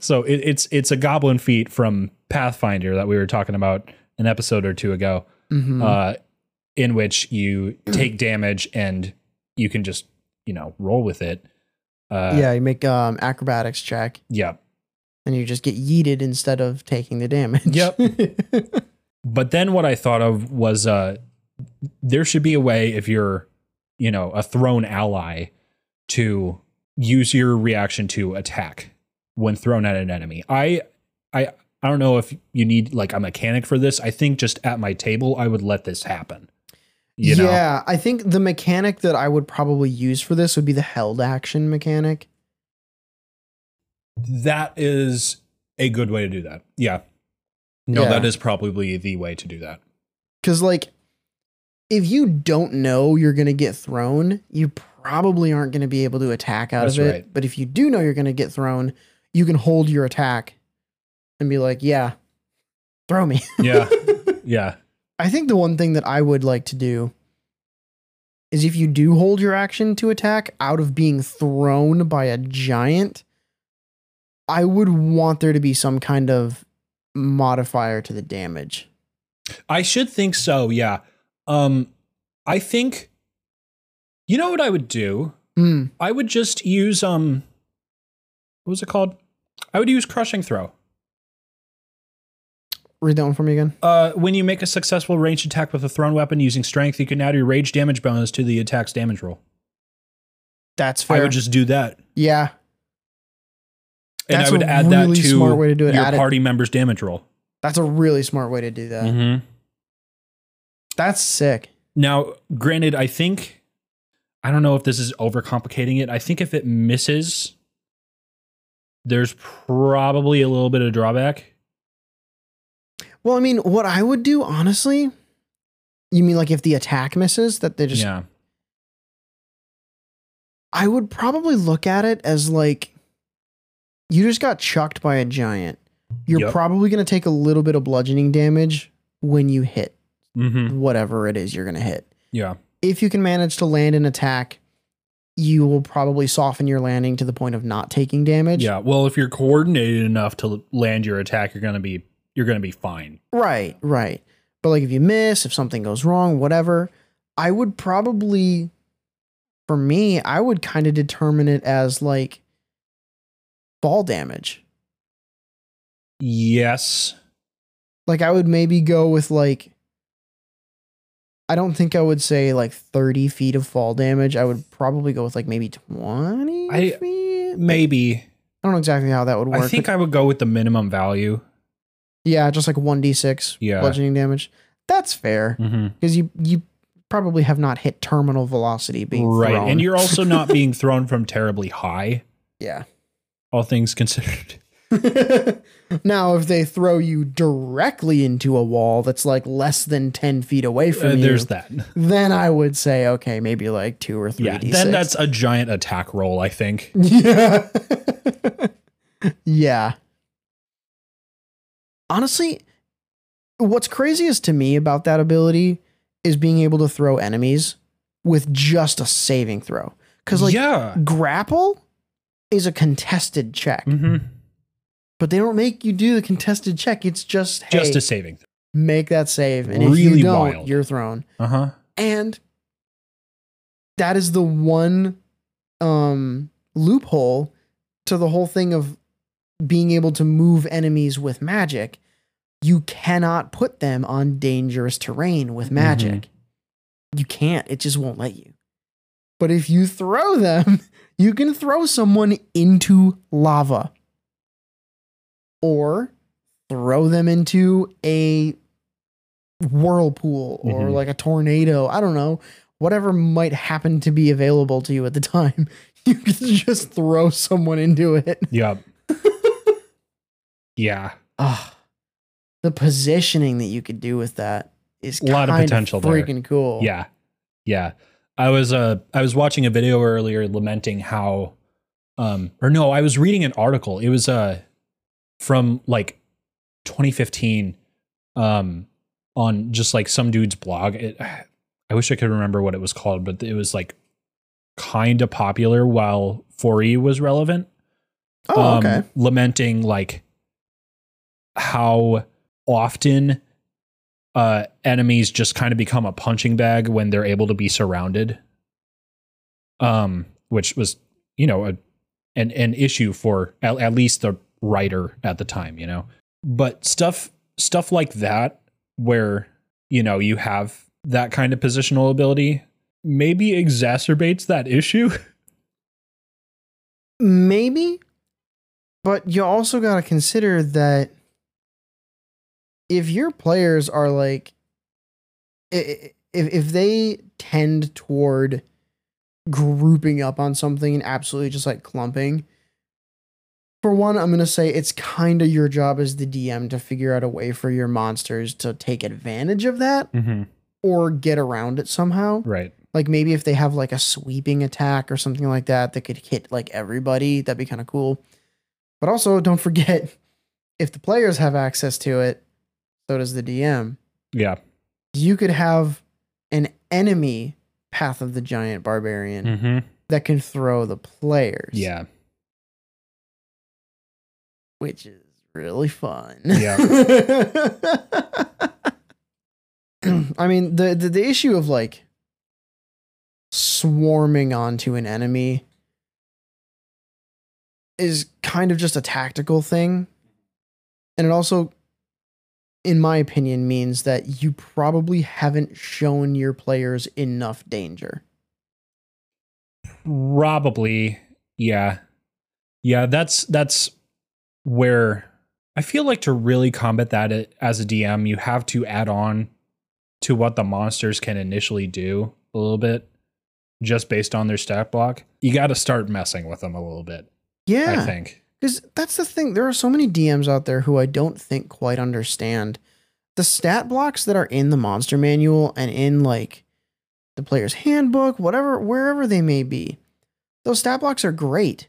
So it, it's, it's a goblin feat from Pathfinder that we were talking about an episode or two ago, mm-hmm. uh, in which you take damage and you can just, you know, roll with it. Uh, yeah. You make um acrobatics check. Yeah. and you just get yeeted instead of taking the damage. Yep. But then what I thought of was uh, there should be a way, if you're, you know, a thrown ally, to use your reaction to attack when thrown at an enemy. I, I, I don't know if you need like a mechanic for this. I think just at my table, I would let this happen. You know? Yeah, I think the mechanic that I would probably use for this would be the held action mechanic. That is a good way to do that. Yeah. No, yeah. That is probably the way to do that. Because, like, if you don't know you're going to get thrown, you probably aren't going to be able to attack out That's of it. Right. But if you do know you're going to get thrown, you can hold your attack and be like, yeah, throw me. Yeah. Yeah. I think the one thing that I would like to do is, if you do hold your action to attack out of being thrown by a giant, I would want there to be some kind of modifier to the damage. I should think so. Yeah. Um, I think, you know what I would do? Mm. I would just use, um, what was it called? I would use Crushing Throw. Read that one for me again. Uh, when you make a successful ranged attack with a thrown weapon using strength, you can add your rage damage bonus to the attack's damage roll. That's fair. I would just do that. Yeah. And That's I would add really that to, smart way to do it. your add party it. member's damage roll. That's a really smart way to do that. Mm-hmm. That's sick. Now, granted, I think, I don't know if this is overcomplicating it. I think if it misses, there's probably a little bit of drawback. Well, I mean, what I would do, honestly, you mean like if the attack misses, that they just... Yeah. I would probably look at it as like, you just got chucked by a giant. You're yep. probably going to take a little bit of bludgeoning damage when you hit mm-hmm. whatever it is you're going to hit. Yeah. If you can manage to land an attack, you will probably soften your landing to the point of not taking damage. Yeah, well, if you're coordinated enough to land your attack, you're going to be... you're going to be fine. Right, right. But like if you miss, if something goes wrong, whatever, I would probably, for me, I would kind of determine it as like fall damage. Yes. Like I would maybe go with like, I don't think I would say like thirty feet of fall damage. I would probably go with like maybe twenty I, feet. Maybe. I don't know exactly how that would work. I think I would go with the minimum value. Yeah, just like one d six yeah. bludgeoning damage. That's fair, because mm-hmm. you you probably have not hit terminal velocity being right. thrown. Right, and you're also not being thrown from terribly high. Yeah. All things considered. Now, if they throw you directly into a wall that's like less than ten feet away from uh, you, there's that. Then I would say, okay, maybe like two or three d six. Yeah, then that's a giant attack roll, I think. Yeah. Yeah. Honestly, what's craziest to me about that ability is being able to throw enemies with just a saving throw. Because, like, yeah. grapple is a contested check. Mm-hmm. But they don't make you do the contested check. It's just, hey, just a saving throw. Make that save. And really if you don't, wild. you're thrown. Uh-huh. And that is the one um, loophole to the whole thing of being able to move enemies with magic. You cannot put them on dangerous terrain with magic. Mm-hmm. You can't. It just won't let you. But if you throw them, you can throw someone into lava. Or throw them into a whirlpool or mm-hmm. like a tornado. I don't know. Whatever might happen to be available to you at the time. You can just throw someone into it. Yeah. Yeah. Oh, the positioning that you could do with that is a lot of potential. Freaking there. Cool. Yeah. Yeah. I was uh I was watching a video earlier lamenting how um or no, I was reading an article. It was uh from like twenty fifteen um on just like some dude's blog. It, I wish I could remember what it was called, but it was like kind of popular while four E was relevant. Oh, okay. Um, lamenting like how often uh, enemies just kind of become a punching bag when they're able to be surrounded, um, which was, you know, a, an, an issue for at, at least the writer at the time, you know? But stuff stuff like that, where, you know, you have that kind of positional ability, maybe exacerbates that issue. Maybe. But you also got to consider that if your players are like, if if they tend toward grouping up on something and absolutely just like clumping, for one, I'm going to say it's kind of your job as the D M to figure out a way for your monsters to take advantage of that, mm-hmm. or get around it somehow. Right. Like maybe if they have like a sweeping attack or something like that, that could hit like everybody, that'd be kind of cool. But also, don't forget, if the players have access to it, so does the D M. Yeah. You could have an enemy Path of the Giant Barbarian, mm-hmm. that can throw the players. Yeah. Which is really fun. Yeah. I mean, the, the, the issue of like swarming onto an enemy is kind of just a tactical thing. And it also, in my opinion, means that you probably haven't shown your players enough danger. Probably. Yeah. Yeah. That's, that's where I feel like to really combat that as a D M, you have to add on to what the monsters can initially do a little bit, just based on their stat block. You got to start messing with them a little bit. Yeah, I think, because that's the thing. There are so many D Ms out there who I don't think quite understand the stat blocks that are in the monster manual and in like the player's handbook, whatever, wherever they may be. Those stat blocks are great,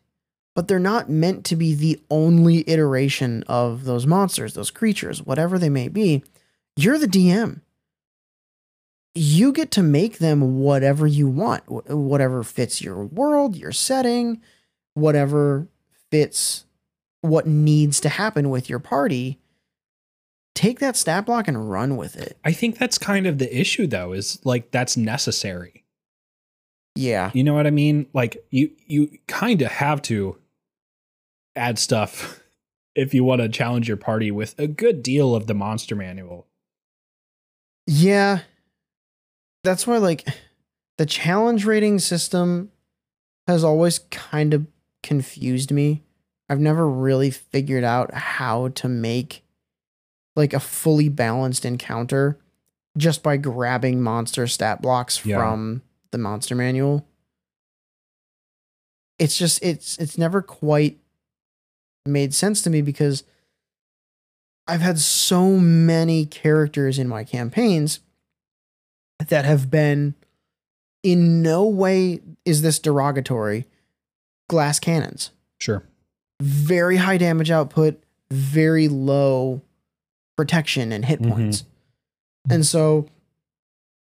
but they're not meant to be the only iteration of those monsters, those creatures, whatever they may be. You're the D M. You get to make them whatever you want, whatever fits your world, your setting, whatever fits what needs to happen with your party. Take that stat block and run with it. I think that's kind of the issue, though, is like, that's necessary. Yeah. You know what I mean? Like you, you kind of have to add stuff if you want to challenge your party with a good deal of the monster manual. Yeah. That's why like the challenge rating system has always kind of confused me. I've never really figured out how to make like a fully balanced encounter just by grabbing monster stat blocks yeah. from the monster manual. It's just, it's, it's never quite made sense to me, because I've had so many characters in my campaigns that have been, in no way is this derogatory, glass cannons. Sure. Very high damage output, very low protection and hit points. Mm-hmm. And so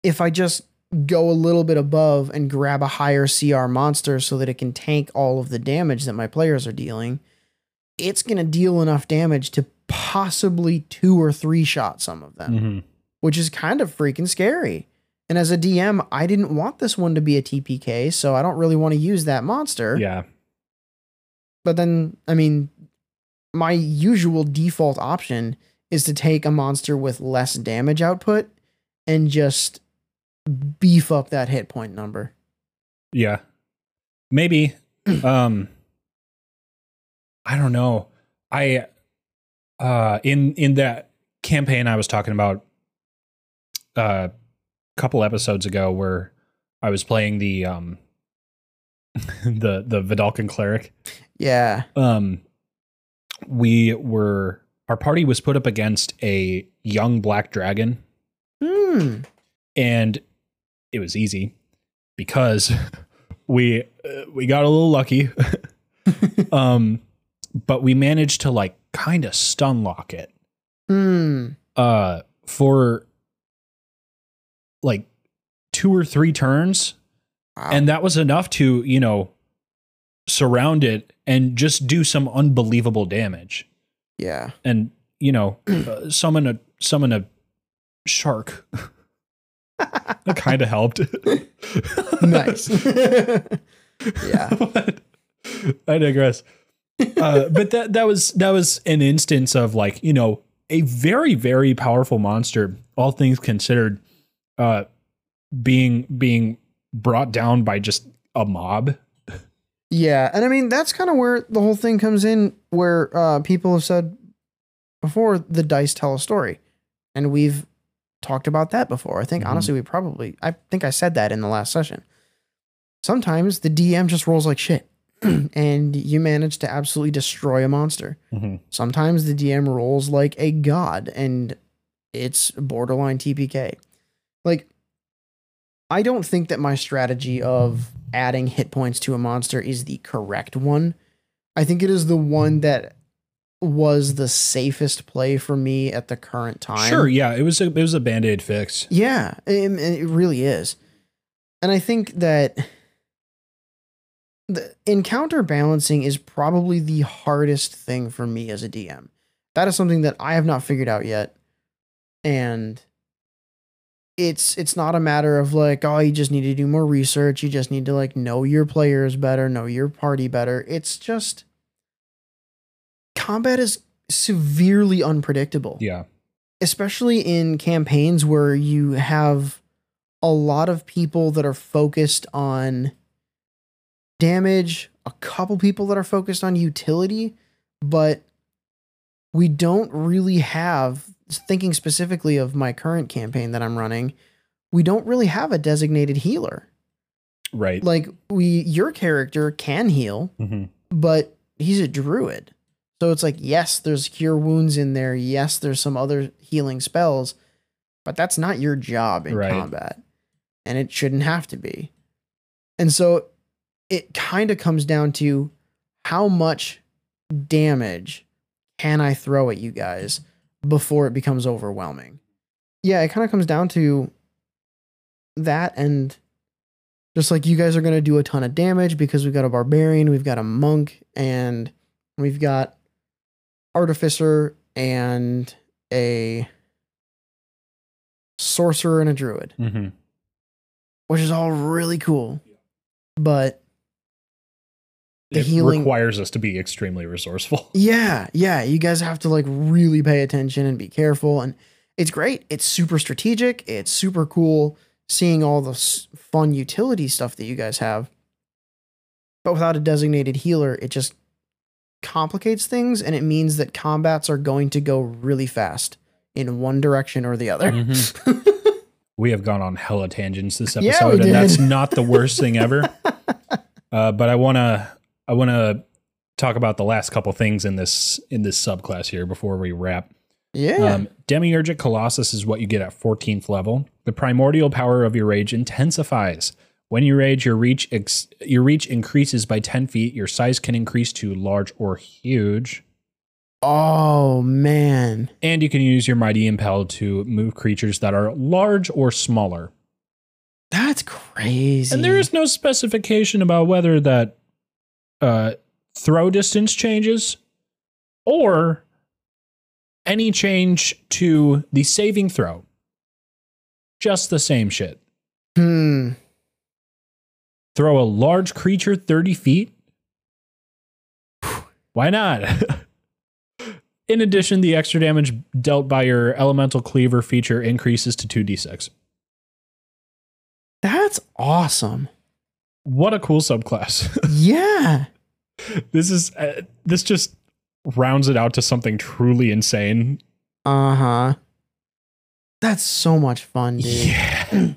if I just go a little bit above and grab a higher C R monster so that it can tank all of the damage that my players are dealing, it's going to deal enough damage to possibly two or three shot some of them, mm-hmm. which is kind of freaking scary. And as a D M, I didn't want this one to be a T P K, so I don't really want to use that monster. Yeah. But then, I mean, my usual default option is to take a monster with less damage output and just beef up that hit point number. Yeah. Maybe. um, I don't know. I, uh, in, in that campaign I was talking about, uh, couple episodes ago, where I was playing the um the the Vidalcan cleric. Yeah. Um we were our party was put up against a young black dragon. Mm. And it was easy because we uh, we got a little lucky. um but we managed to like kind of stun lock it. Mm. Uh for like two or three turns. Wow. And that was enough to, you know, surround it and just do some unbelievable damage. Yeah. And, you know, uh, summon a, summon a shark. That kind of helped. Nice. Yeah. But I digress. uh, but that that was that was an instance of, like, you know, a very, very powerful monster, all things considered, uh, being being brought down by just a mob. Yeah, and I mean, that's kind of where the whole thing comes in, where uh, people have said before, the dice tell a story, and we've talked about that before. I think, mm-hmm. honestly, we probably, I think I said that in the last session. Sometimes the D M just rolls like shit, and you manage to absolutely destroy a monster. Mm-hmm. Sometimes the D M rolls like a god, and it's borderline T P K. Like, I don't think that my strategy of adding hit points to a monster is the correct one. I think it is the one that was the safest play for me at the current time. Sure, yeah, it was a, it was a band-aid fix. Yeah, it, it really is. And I think that the encounter balancing is probably the hardest thing for me as a D M. That is something that I have not figured out yet. And it's it's not a matter of like, oh, you just need to do more research. You just need to, like, know your players better, know your party better. It's just combat is severely unpredictable. Yeah. Especially in campaigns where you have a lot of people that are focused on damage, a couple people that are focused on utility, but we don't really have, thinking specifically of my current campaign that I'm running, we don't really have a designated healer. Right. Like, we, your character can heal, mm-hmm. but he's a druid. So it's like, yes, there's cure wounds in there. Yes, there's some other healing spells, but that's not your job in right. combat, and it shouldn't have to be. And so it kind of comes down to how much damage can I throw at you guys before it becomes overwhelming. Yeah, it kind of comes down to that, and just like, you guys are going to do a ton of damage because we've got a barbarian, we've got a monk, and we've got artificer and a sorcerer and a druid, mm-hmm. which is all really cool, but the it healing requires us to be extremely resourceful. Yeah. Yeah. You guys have to, like, really pay attention and be careful. And it's great. It's super strategic. It's super cool seeing all the fun utility stuff that you guys have, but without a designated healer, it just complicates things. And it means that combats are going to go really fast in one direction or the other. Mm-hmm. We have gone on hella tangents this episode, yeah, we did. And that's not the worst thing ever. Uh, but I want to, I want to talk about the last couple things in this in this subclass here before we wrap. Yeah. Um, Demiurgic Colossus is what you get at fourteenth level. The primordial power of your rage intensifies. When you rage, your reach ex- your reach increases by ten feet. Your size can increase to large or huge. Oh, man. And you can use your Mighty Impel to move creatures that are large or smaller. That's crazy. And there is no specification about whether that Uh, throw distance changes or any change to the saving throw. Just the same shit. Hmm. Throw a large creature thirty feet. Why not? In addition, the extra damage dealt by your Elemental Cleaver feature increases to two d six. That's awesome. What a cool subclass. Yeah. This is, uh, this just rounds it out to something truly insane. Uh-huh. That's so much fun, dude. Yeah.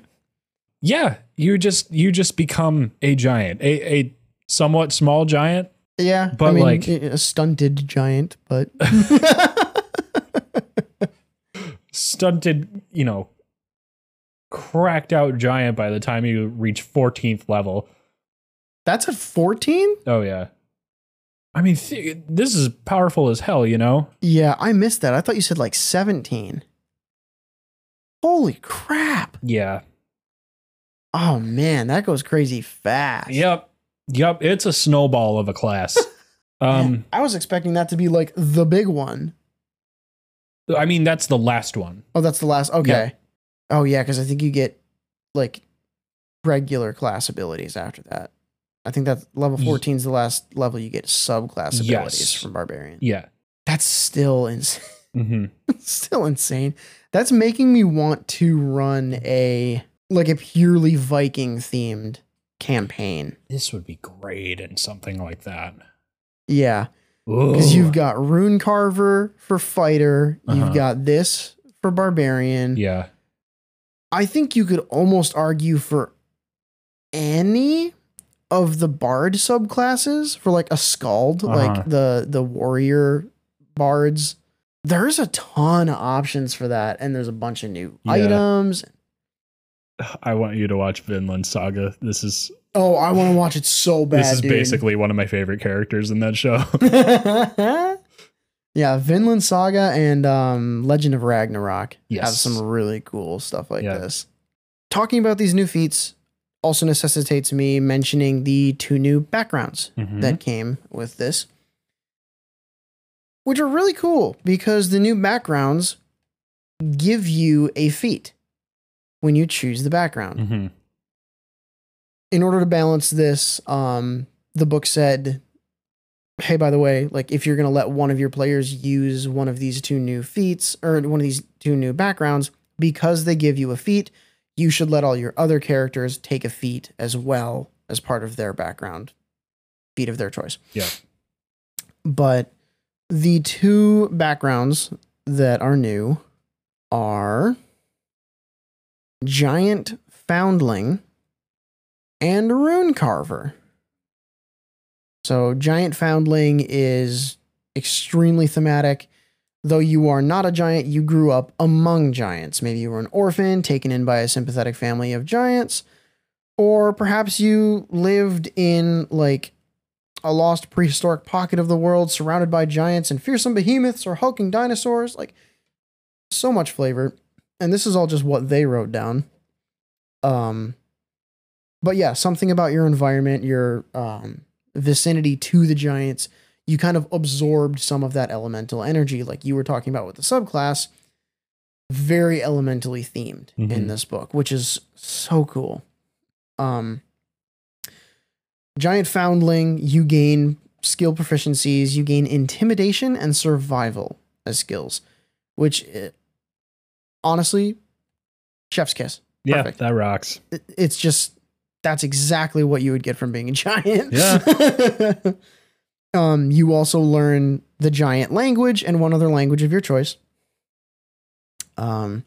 Yeah. You just, you just become a giant, a, a somewhat small giant. Yeah. But I mean, like a stunted giant, but stunted, you know, cracked out giant by the time you reach fourteenth level. That's at fourteen? Oh, yeah. I mean, th- this is powerful as hell, you know? Yeah, I missed that. I thought you said like seventeen. Holy crap. Yeah. Oh, man, that goes crazy fast. Yep. Yep. It's a snowball of a class. um, man, I was expecting that to be like the big one. I mean, that's the last one. Oh, that's the last. Okay. Yep. Oh, yeah, because I think you get like regular class abilities after that. I think that level fourteen is the last level you get subclass abilities yes. from Barbarian. Yeah. That's still insane. Mm-hmm. Still insane. That's making me want to run a like a purely Viking themed campaign. This would be great in something like that. Yeah. Because you've got Rune Carver for fighter. You've uh-huh. got this for Barbarian. Yeah. I think you could almost argue for any of the Bard subclasses for like a Scald, uh-huh. like the, the warrior bards. There's a ton of options for that. And there's a bunch of new yeah. items. I want you to watch Vinland Saga. This is... Oh, I want to watch it so bad, This is dude. basically one of my favorite characters in that show. Yeah, Vinland Saga and um, Legend of Ragnarok yes. have some really cool stuff like yeah. this. Talking about these new feats also necessitates me mentioning the two new backgrounds mm-hmm. that came with this, which are really cool because the new backgrounds give you a feat when you choose the background. Mm-hmm. In order to balance this, um, the book said, hey, by the way, like if you're going to let one of your players use one of these two new feats or one of these two new backgrounds, because they give you a feat, you should let all your other characters take a feat as well as part of their background, feat of their choice. Yeah. But the two backgrounds that are new are Giant Foundling and Rune Carver. So Giant Foundling is extremely thematic. Though you are not a giant, you grew up among giants. Maybe you were an orphan taken in by a sympathetic family of giants, or perhaps you lived in like a lost prehistoric pocket of the world surrounded by giants and fearsome behemoths or hulking dinosaurs. Like so much flavor. And this is all just what they wrote down. Um, But yeah, something about your environment, your um, vicinity to the giants, you kind of absorbed some of that elemental energy like you were talking about with the subclass. Very elementally themed mm-hmm. in this book, which is so cool. Um, Giant Foundling, you gain skill proficiencies. You gain Intimidation and Survival as skills, which it, honestly, chef's kiss. Perfect. Yeah, that rocks. It, it's just... That's exactly what you would get from being a giant. Yeah. um, you also learn the giant language and one other language of your choice. Um,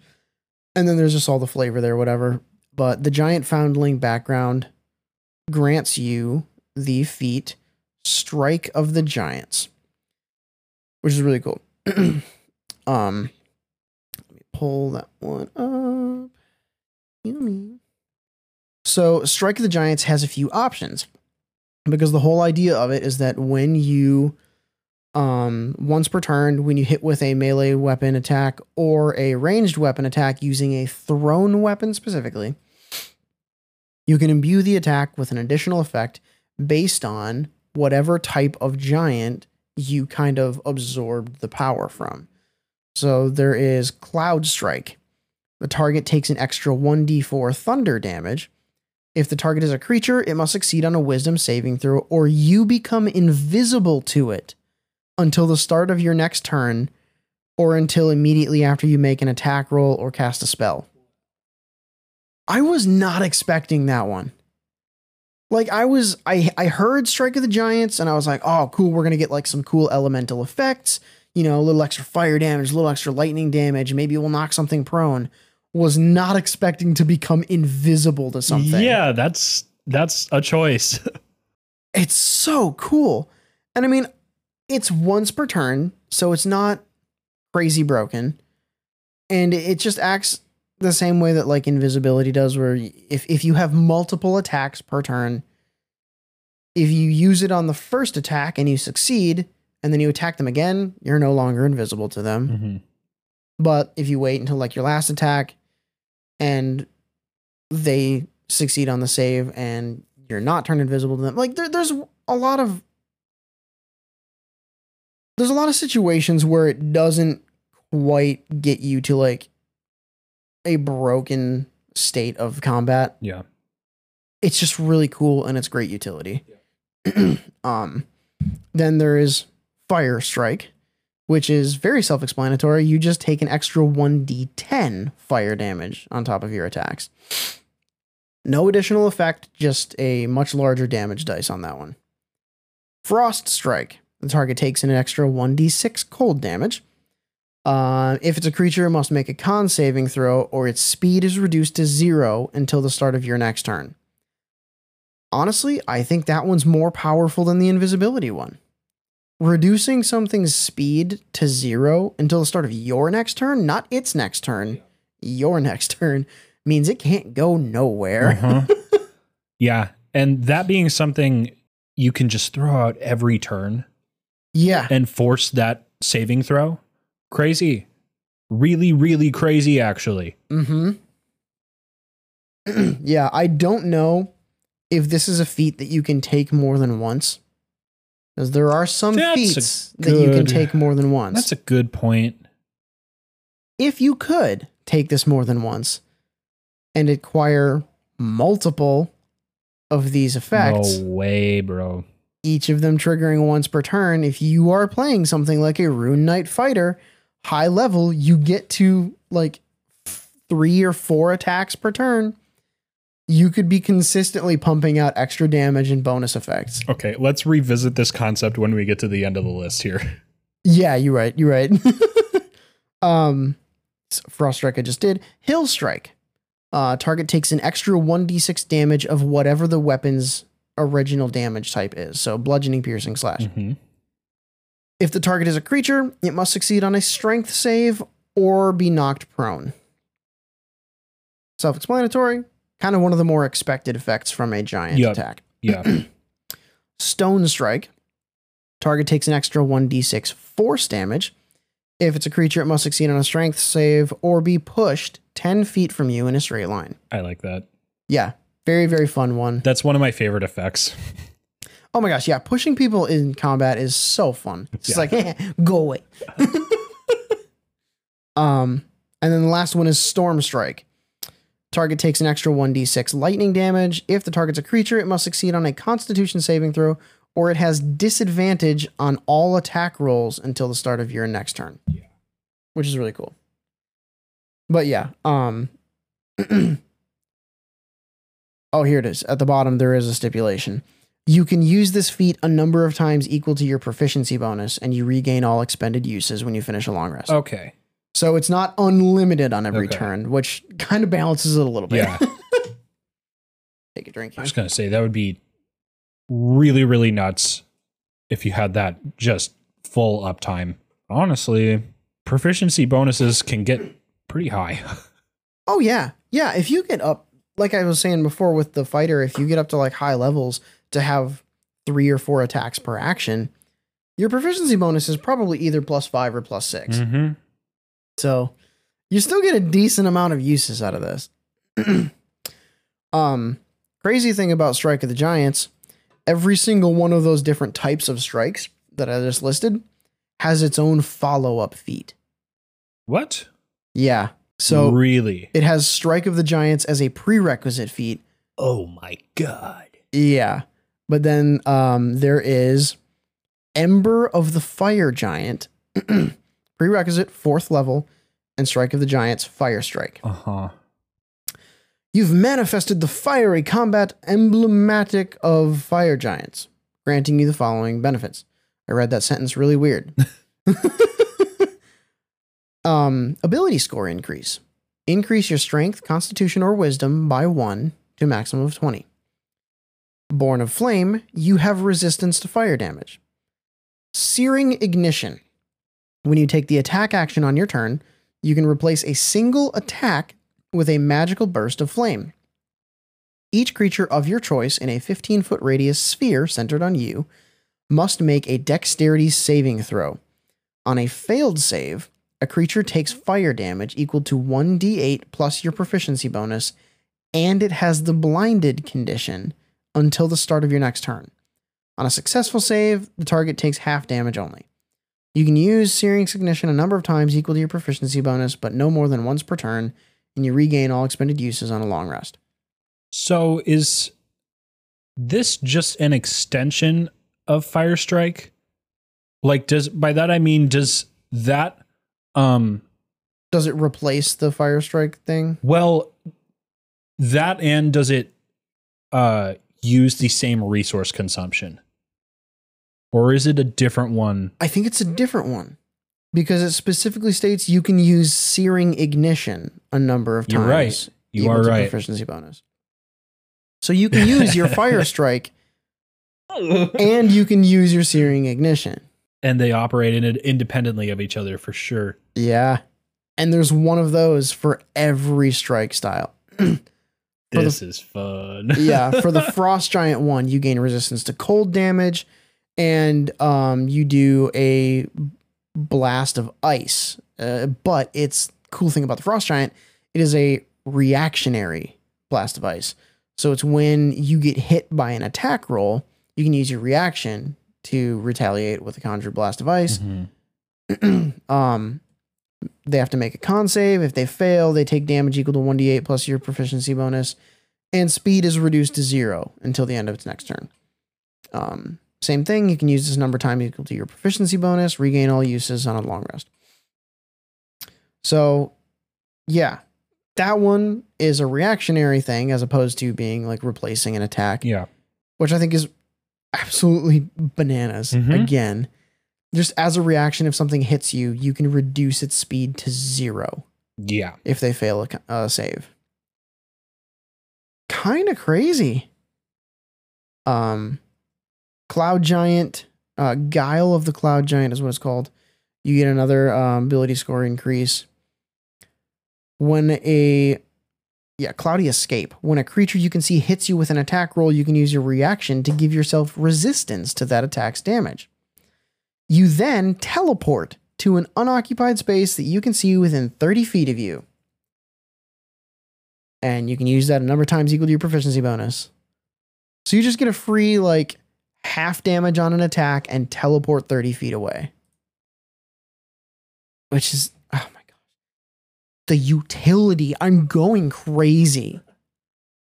and then there's just all the flavor there, whatever. But the Giant Foundling background grants you the feat Strike of the Giants, which is really cool. um, let me pull that one up. Yummy. So Strike of the Giants has a few options because the whole idea of it is that when you, um, once per turn, when you hit with a melee weapon attack or a ranged weapon attack using a thrown weapon specifically, you can imbue the attack with an additional effect based on whatever type of giant you kind of absorbed the power from. So there is Cloud Strike. The target takes an extra one d four thunder damage. If the target is a creature, it must succeed on a wisdom saving throw, or you become invisible to it until the start of your next turn, or until immediately after you make an attack roll or cast a spell. I was not expecting that one. Like I was, I, I heard Strike of the Giants and I was like, oh, cool. We're going to get like some cool elemental effects, you know, a little extra fire damage, a little extra lightning damage. Maybe we'll knock something prone. Was not expecting to become invisible to something. Yeah, that's that's a choice. It's so cool. And I mean, it's once per turn, so it's not crazy broken. And it just acts the same way that like invisibility does, where if, if you have multiple attacks per turn, if you use it on the first attack and you succeed, and then you attack them again, you're no longer invisible to them. Mm-hmm. But if you wait until like your last attack, and they succeed on the save and you're not turned invisible to them. Like there, there's a lot of, there's a lot of situations where it doesn't quite get you to like a broken state of combat. Yeah. it's just really cool and it's great utility. Yeah. um, then there is Fire Strike, which is very self-explanatory. You just take an extra one d ten fire damage on top of your attacks. No additional effect, just a much larger damage dice on that one. Frost Strike. The target takes an extra one d six cold damage. Uh, if it's a creature, it must make a con saving throw, or its speed is reduced to zero until the start of your next turn. Honestly, I think that one's more powerful than the invisibility one. Reducing something's speed to zero until the start of your next turn, not its next turn, your next turn, means it can't go nowhere. uh-huh. Yeah, and that being something you can just throw out every turn. Yeah. And force that saving throw. Crazy. Really, really crazy, actually. Mm-hmm. Yeah, I don't know if this is a feat that you can take more than once. Because there are some that's feats good, that you can take more than once. That's a good point. If you could take this more than once and acquire multiple of these effects. No way, bro. Each of them triggering once per turn. If you are playing something like a Rune Knight fighter, high level, you get to like three or four attacks per turn. You could be consistently pumping out extra damage and bonus effects. Okay, let's revisit this concept when we get to the end of the list here. Yeah, you're right. You're right. um, Frost Strike I just did. Hill Strike. Uh, target takes an extra one d six damage of whatever the weapon's original damage type is. So bludgeoning, piercing, slash. Mm-hmm. If the target is a creature, it must succeed on a strength save or be knocked prone. Self-explanatory. Kind of one of the more expected effects from a giant yep. attack. Yeah. Stone Strike. Target takes an extra one d six force damage. If it's a creature, it must succeed on a strength save or be pushed ten feet from you in a straight line. I like that. Yeah. Very, very fun one. That's one of my favorite effects. Oh my gosh. Yeah. Pushing people in combat is so fun. It's yeah. like, eh, go away. um, and then the last one is Storm Strike. Target takes an extra one d six lightning damage. If the target's a creature, it must succeed on a Constitution saving throw, or it has disadvantage on all attack rolls until the start of your next turn. Yeah. Which is really cool. But yeah. Um, oh, here it is. At the bottom, there is a stipulation. You can use this feat a number of times equal to your proficiency bonus, and you regain all expended uses when you finish a long rest. Okay. So it's not unlimited on every okay. turn, which kind of balances it a little bit. Yeah. Take a drink here. I was going to say, that would be really, really nuts if you had that just full uptime. Honestly, proficiency bonuses can get pretty high. Oh, yeah. Yeah, if you get up, like I was saying before with the fighter, if you get up to like high levels to have three or four attacks per action, your proficiency bonus is probably either plus five or plus six. Mm-hmm. So you still get a decent amount of uses out of this. um, crazy thing about Strike of the Giants, every single one of those different types of strikes that I just listed has its own follow-up feat. What? Yeah. So really, it has Strike of the Giants as a prerequisite feat. Oh my God. Yeah. But then um, there is Ember of the Fire Giant. Prerequisite, fourth level, and Strike of the Giants, Fire Strike. Uh-huh. You've manifested the fiery combat emblematic of Fire Giants, granting you the following benefits. I read that sentence really weird. um, ability score increase. Increase your strength, constitution, or wisdom by one to a maximum of twenty. Born of Flame, you have resistance to fire damage. Searing Ignition. When you take the attack action on your turn, you can replace a single attack with a magical burst of flame. Each creature of your choice in a fifteen-foot radius sphere centered on you must make a dexterity saving throw. On a failed save, a creature takes fire damage equal to one d eight plus your proficiency bonus, and it has the blinded condition until the start of your next turn. On a successful save, the target takes half damage only. You can use Searing Ignition a number of times equal to your proficiency bonus, but no more than once per turn, and you regain all expended uses on a long rest. So is this just an extension of Fire Strike? Like, does, by that I mean, does that, um, does it replace the Fire Strike thing? Well, that, and does it uh, use the same resource consumption? Or is it a different one? I think it's a different one, because it specifically states you can use Searing Ignition a number of times. You're right. You are right. Proficiency bonus. So you can use your Fire Strike and you can use your Searing Ignition. And they operate in it independently of each other for sure. Yeah. And there's one of those for every strike style. This the, is fun. Yeah. For the Frost Giant one, you gain resistance to cold damage, and um, you do a blast of ice. Uh, but it's cool thing about the Frost Giant, it is a reactionary blast of ice. So it's when you get hit by an attack roll, you can use your reaction to retaliate with a conjured blast of ice. Mm-hmm. um, they have to make a con save. If they fail, they take damage equal to one d eight plus your proficiency bonus, and speed is reduced to zero until the end of its next turn. Um, same thing. You can use this number time equal to your proficiency bonus, regain all uses on a long rest. So yeah, that one is a reactionary thing as opposed to being like replacing an attack. Yeah. Which I think is absolutely bananas. Mm-hmm. Again, just as a reaction, if something hits you, you can reduce its speed to zero. Yeah. If they fail a uh, save. Kind of crazy. Um, Cloud Giant, uh, Guile of the Cloud Giant is what it's called. You get another um, ability score increase. When a, yeah, Cloudy Escape. When a creature you can see hits you with an attack roll, you can use your reaction to give yourself resistance to that attack's damage. You then teleport to an unoccupied space that you can see within thirty feet of you. And you can use that a number of times equal to your proficiency bonus. So you just get a free, like, half damage on an attack and teleport thirty feet away. Which is... the utility. I'm going crazy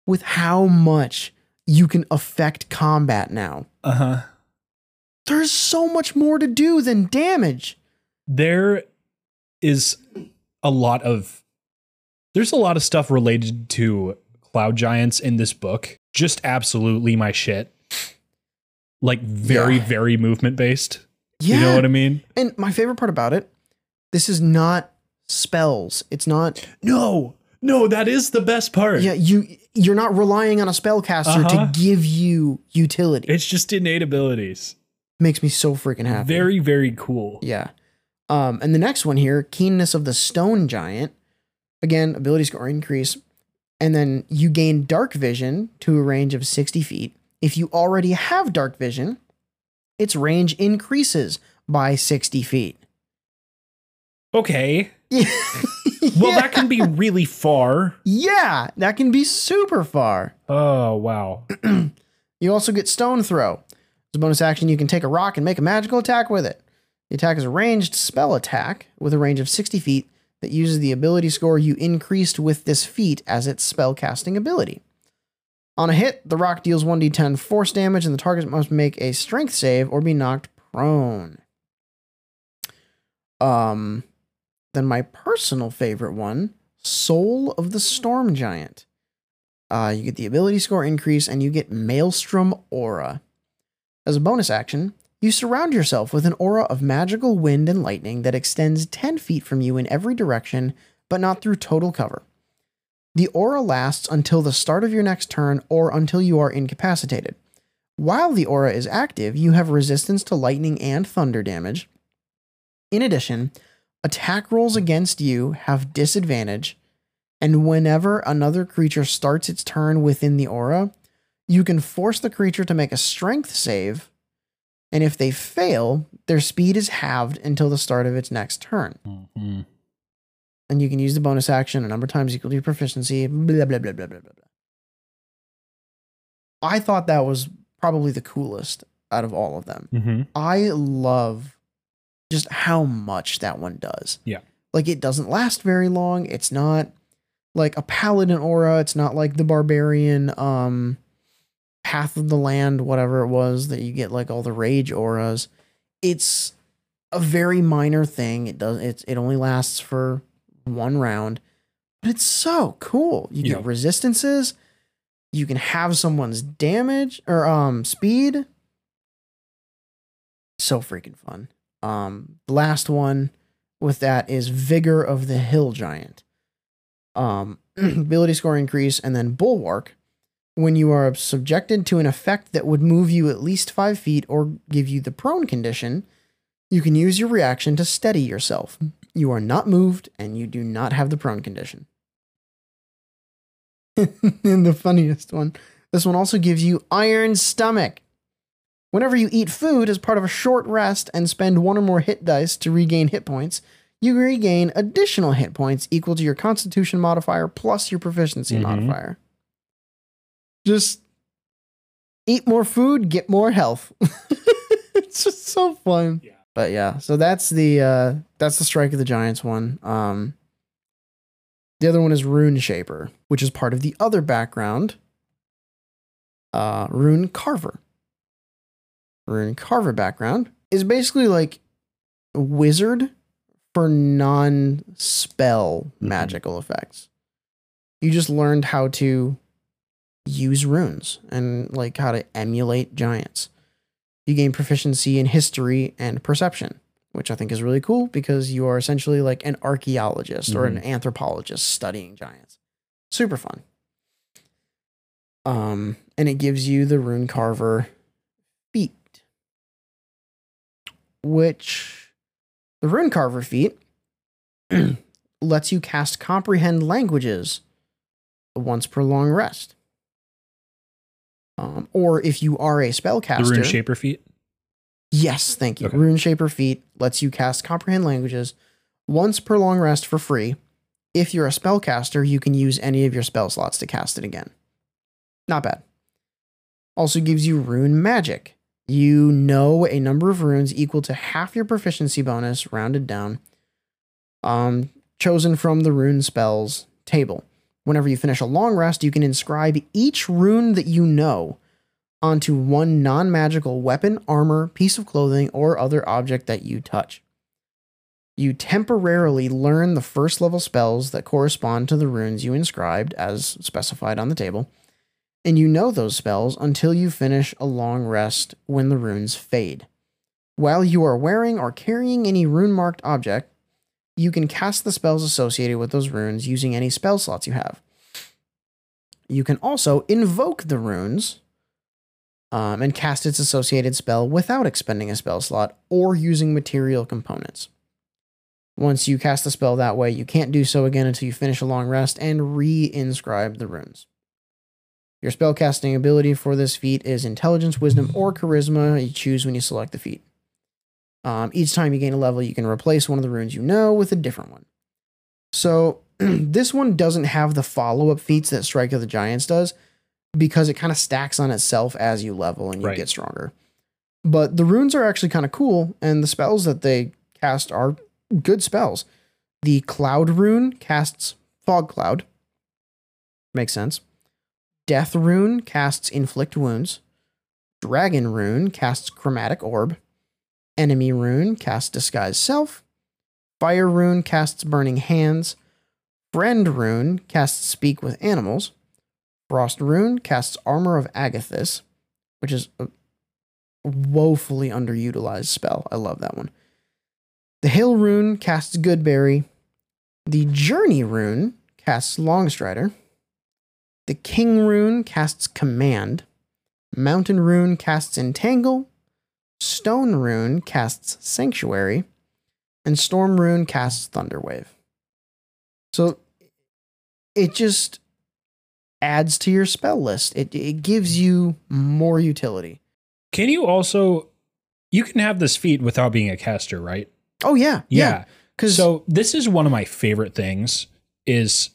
with how much you can affect combat now. Uh-huh. There's so much more to do than damage. There is a lot of, there's a lot of stuff related to Cloud Giants in this book. Just absolutely my shit. Like very, yeah. very movement based. Yeah. You know what I mean? And my favorite part about it, this is not spells. It's not. No, no, that is the best part. Yeah, you you're not relying on a spellcaster uh-huh. to give you utility. It's just innate abilities. Makes me so freaking happy. Very, very cool. Yeah. Um, and the next one here, Keenness of the Stone Giant. Again, ability score increase. And then you gain dark vision to a range of sixty feet. If you already have dark vision, its range increases by sixty feet. Okay. Yeah. Well, that can be really far. Yeah, that can be super far. Oh, wow. You also get Stone Throw. As a bonus action, you can take a rock and make a magical attack with it. The attack is a ranged spell attack with a range of sixty feet that uses the ability score you increased with this feat as its spellcasting ability. On a hit, the rock deals one d ten force damage, and the target must make a strength save or be knocked prone. Um... Then my personal favorite one, Soul of the Storm Giant. Uh, you get the ability score increase, and you get Maelstrom Aura. As a bonus action, you surround yourself with an aura of magical wind and lightning that extends ten feet from you in every direction, but not through total cover. The aura lasts until the start of your next turn or until you are incapacitated. While the aura is active, you have resistance to lightning and thunder damage. In addition, attack rolls against you have disadvantage, and whenever another creature starts its turn within the aura, you can force the creature to make a strength save, and if they fail, their speed is halved until the start of its next turn. Mm-hmm. And you can use the bonus action a number of times equal to your proficiency, blah, blah, blah, blah, blah, blah. I thought that was probably the coolest out of all of them. Mm-hmm. I love just how much that one does. Yeah. Like, it doesn't last very long. It's not like a paladin aura. It's not like the barbarian um, Path of the Land, whatever it was, that you get like all the rage auras. It's a very minor thing. It does it's it only lasts for one round, but it's so cool. You get yeah. resistances. You can have someone's damage or um speed. So freaking fun. Um, the last one with that is Vigor of the Hill Giant. Um, ability score increase, and then Bulwark. When you are subjected to an effect that would move you at least five feet or give you the prone condition, you can use your reaction to steady yourself. You are not moved, and you do not have the prone condition. And the funniest one, this one also gives you Iron Stomach. Whenever you eat food as part of a short rest and spend one or more hit dice to regain hit points, you regain additional hit points equal to your Constitution modifier plus your Proficiency mm-hmm. modifier. Just eat more food, get more health. It's just so fun. Yeah. But yeah, so that's the uh, that's the Strike of the Giants one. Um, the other one is Rune Shaper, which is part of the other background. Uh, Rune Carver. Rune Carver background is basically like a wizard for non-spell mm-hmm. magical effects. You just learned how to use runes and like how to emulate giants. You gain proficiency in history and perception, which I think is really cool because you are essentially like an archaeologist mm-hmm. or an anthropologist studying giants. Super fun. Um, and it gives you the Rune Carver feat, which the Rune Carver feat lets you cast Comprehend Languages once per long rest. Um, or if you are a spellcaster, the Rune Shaper feat. Yes, thank you. Okay. Rune Shaper feat lets you cast Comprehend Languages once per long rest for free. If you're a spellcaster, you can use any of your spell slots to cast it again. Not bad. Also gives you Rune Magic. You know a number of runes equal to half your proficiency bonus, rounded down, um, chosen from the rune spells table. Whenever you finish a long rest, you can inscribe each rune that you know onto one non-magical weapon, armor, piece of clothing, or other object that you touch. You temporarily learn the first level spells that correspond to the runes you inscribed, as specified on the table, and you know those spells until you finish a long rest when the runes fade. While you are wearing or carrying any rune-marked object, you can cast the spells associated with those runes using any spell slots you have. You can also invoke the runes um, and cast its associated spell without expending a spell slot or using material components. Once you cast the spell that way, you can't do so again until you finish a long rest and re-inscribe the runes. Your spellcasting ability for this feat is Intelligence, Wisdom, or Charisma. You choose when you select the feat. Um, each time you gain a level, you can replace one of the runes you know with a different one. So this one doesn't have the follow-up feats that Strike of the Giants does because it kind of stacks on itself as you level and you right. get stronger. But the runes are actually kind of cool, and the spells that they cast are good spells. The Cloud rune casts Fog Cloud. Makes sense. Death rune casts Inflict Wounds. Dragon rune casts Chromatic Orb. Enemy rune casts Disguise Self. Fire rune casts Burning Hands. Friend rune casts Speak with Animals. Frost rune casts Armor of Agathis, which is a woefully underutilized spell. I love that one. The Hill rune casts Goodberry. The Journey rune casts Longstrider. The King rune casts Command. Mountain rune casts Entangle. Stone rune casts Sanctuary, and Storm rune casts Thunderwave. So it just adds to your spell list. It it gives you more utility. Can you also you can have this feat without being a caster, right? Oh yeah. Yeah. yeah. So this is one of my favorite things is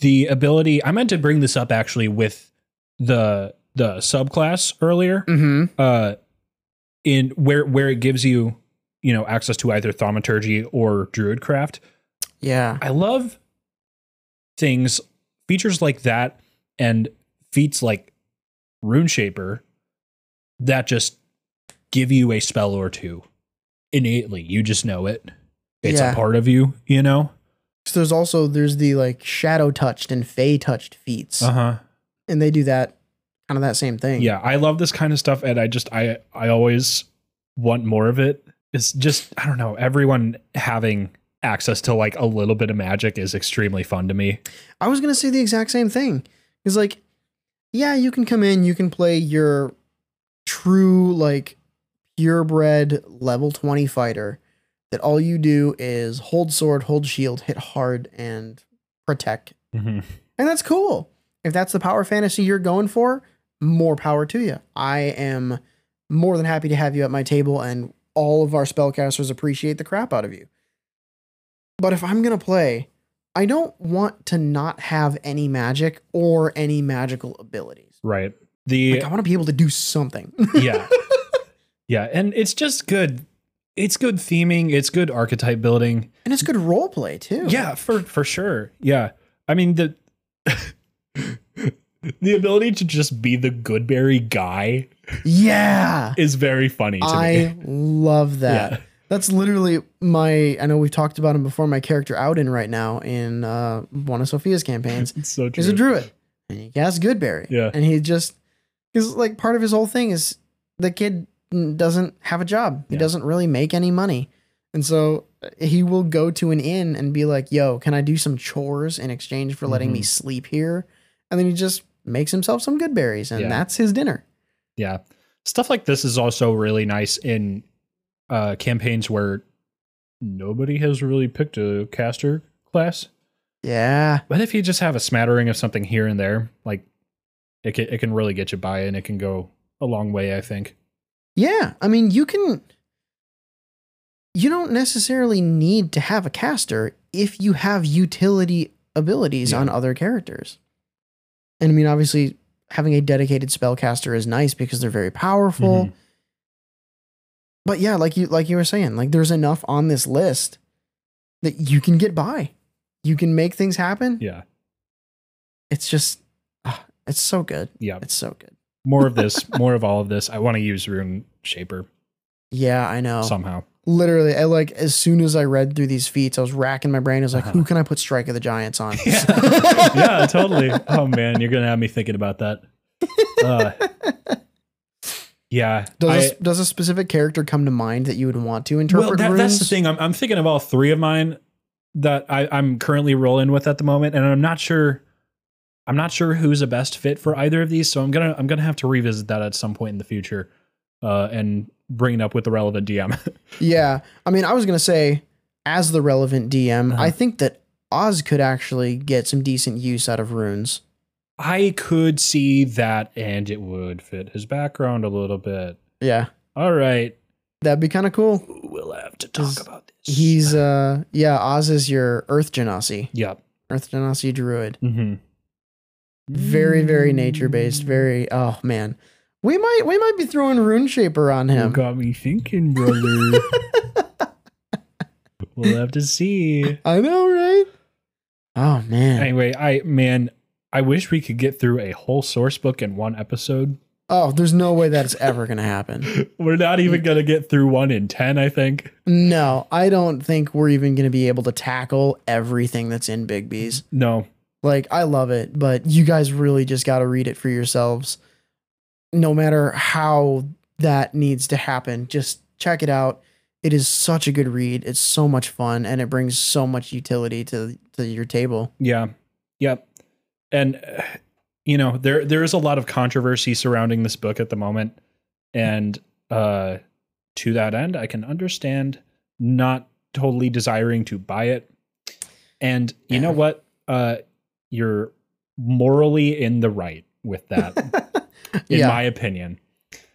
the ability. I meant to bring this up actually with the the subclass earlier. Mm-hmm. Uh in where where it gives you, you know, access to either Thaumaturgy or Druidcraft. Yeah. I love things, features like that and feats like Rune Shaper that just give you a spell or two innately. You just know it. It's yeah. a part of you, you know? So there's also, there's the like shadow touched and fey touched feats. Uh-huh. And they do that, kind of that same thing. Yeah. I love this kind of stuff. And I just, I, I always want more of it. It's just, I don't know. Everyone having access to like a little bit of magic is extremely fun to me. I was going to say the exact same thing. It's like, yeah, you can come in, you can play your true, like purebred level twenty fighter that all you do is hold sword, hold shield, hit hard, and protect. Mm-hmm. And that's cool. If that's the power fantasy you're going for, more power to you. I am more than happy to have you at my table, and all of our spellcasters appreciate the crap out of you. But if I'm going to play, I don't want to not have any magic or any magical abilities. Right. The like, I want to be able to do something. Yeah. Yeah. And it's just good. It's good theming. It's good archetype building. And it's good role play too. Yeah, for, for sure. Yeah. I mean, the... the ability to just be the Goodberry guy, yeah, is very funny to I me. I love that. Yeah. That's literally my, I know we've talked about him before, my character Auden right now in uh, one of Sophia's campaigns. It's so true. He's a druid. And he has Goodberry. Yeah. And he just, because like part of his whole thing is the kid doesn't have a job. He yeah. doesn't really make any money. And so he will go to an inn and be like, yo, can I do some chores in exchange for letting mm-hmm. me sleep here? And then he just makes himself some good berries, and yeah. that's his dinner. Yeah. Stuff like this is also really nice in uh, campaigns where nobody has really picked a caster class. Yeah. But if you just have a smattering of something here and there, like it can, it can really get you by, and it can go a long way, I think. Yeah. I mean, you can... you don't necessarily need to have a caster if you have utility abilities yeah. on other characters. And I mean, obviously having a dedicated spellcaster is nice because they're very powerful. Mm-hmm. But yeah, like you, like you were saying, like there's enough on this list that you can get by. You can make things happen. Yeah. It's just, uh, it's so good. Yeah. It's so good. More of this, more of all of this. I want to use Rune Shaper. Yeah, I know. Somehow. Literally, I like as soon as I read through these feats, I was racking my brain. I was like, uh-huh. who can I put Strike of the Giants on? Yeah. Yeah, totally. Oh man, you're gonna have me thinking about that. Uh, yeah. Does I, a, does a specific character come to mind that you would want to interpret? Well, that, that's the thing. I'm I'm thinking of all three of mine that I, I'm currently rolling with at the moment, and I'm not sure I'm not sure who's a best fit for either of these. So I'm gonna I'm gonna have to revisit that at some point in the future. Uh, and bring it up with the relevant D M. Yeah. I mean, I was going to say as the relevant D M, uh-huh. I think that Oz could actually get some decent use out of runes. I could see that, and it would fit his background a little bit. Yeah. All right. That'd be kind of cool. We'll have to talk about this. He's, uh, yeah, Oz is your Earth Genasi. Yep. Earth Genasi Druid. Mm-hmm. Very, very nature-based. Very, oh, man. We might we might be throwing Rune Shaper on him. You got me thinking, brother. We'll have to see. I know, right? Oh man. Anyway, I man, I wish we could get through a whole source book in one episode. Oh, there's no way that's ever gonna happen. We're not even gonna get through one in ten, I think. No, I don't think we're even gonna be able to tackle everything that's in Bigby's. No. Like, I love it, but you guys really just gotta read it for yourselves. No matter how that needs to happen, just check it out. It is such a good read. It's so much fun, and it brings so much utility to to your table. Yeah. Yep. And uh, you know, there there is a lot of controversy surrounding this book at the moment, and uh to that end, I can understand not totally desiring to buy it. And you yeah. know what? Uh you're morally in the right with that. In yeah. my opinion.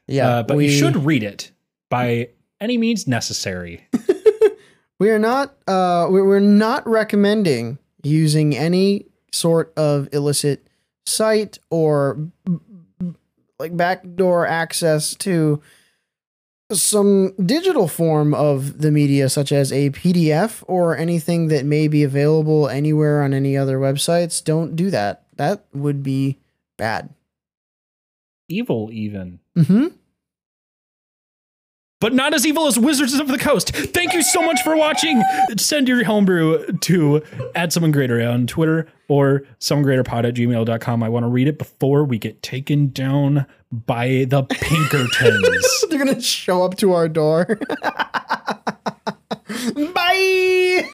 Yeah. Uh, but we, you should read it by any means necessary. We are not, uh, we're not recommending using any sort of illicit site or like backdoor access to some digital form of the media, such as a P D F or anything that may be available anywhere on any other websites. Don't do that. That would be bad. evil even. Mm-hmm. But not as evil as Wizards of the Coast. Thank you so much for watching. Send your homebrew to at Summon Greater on Twitter or summon greater pod at gmail dot com. I want to read it before we get taken down by the Pinkertons. They're going to show up to our door. Bye.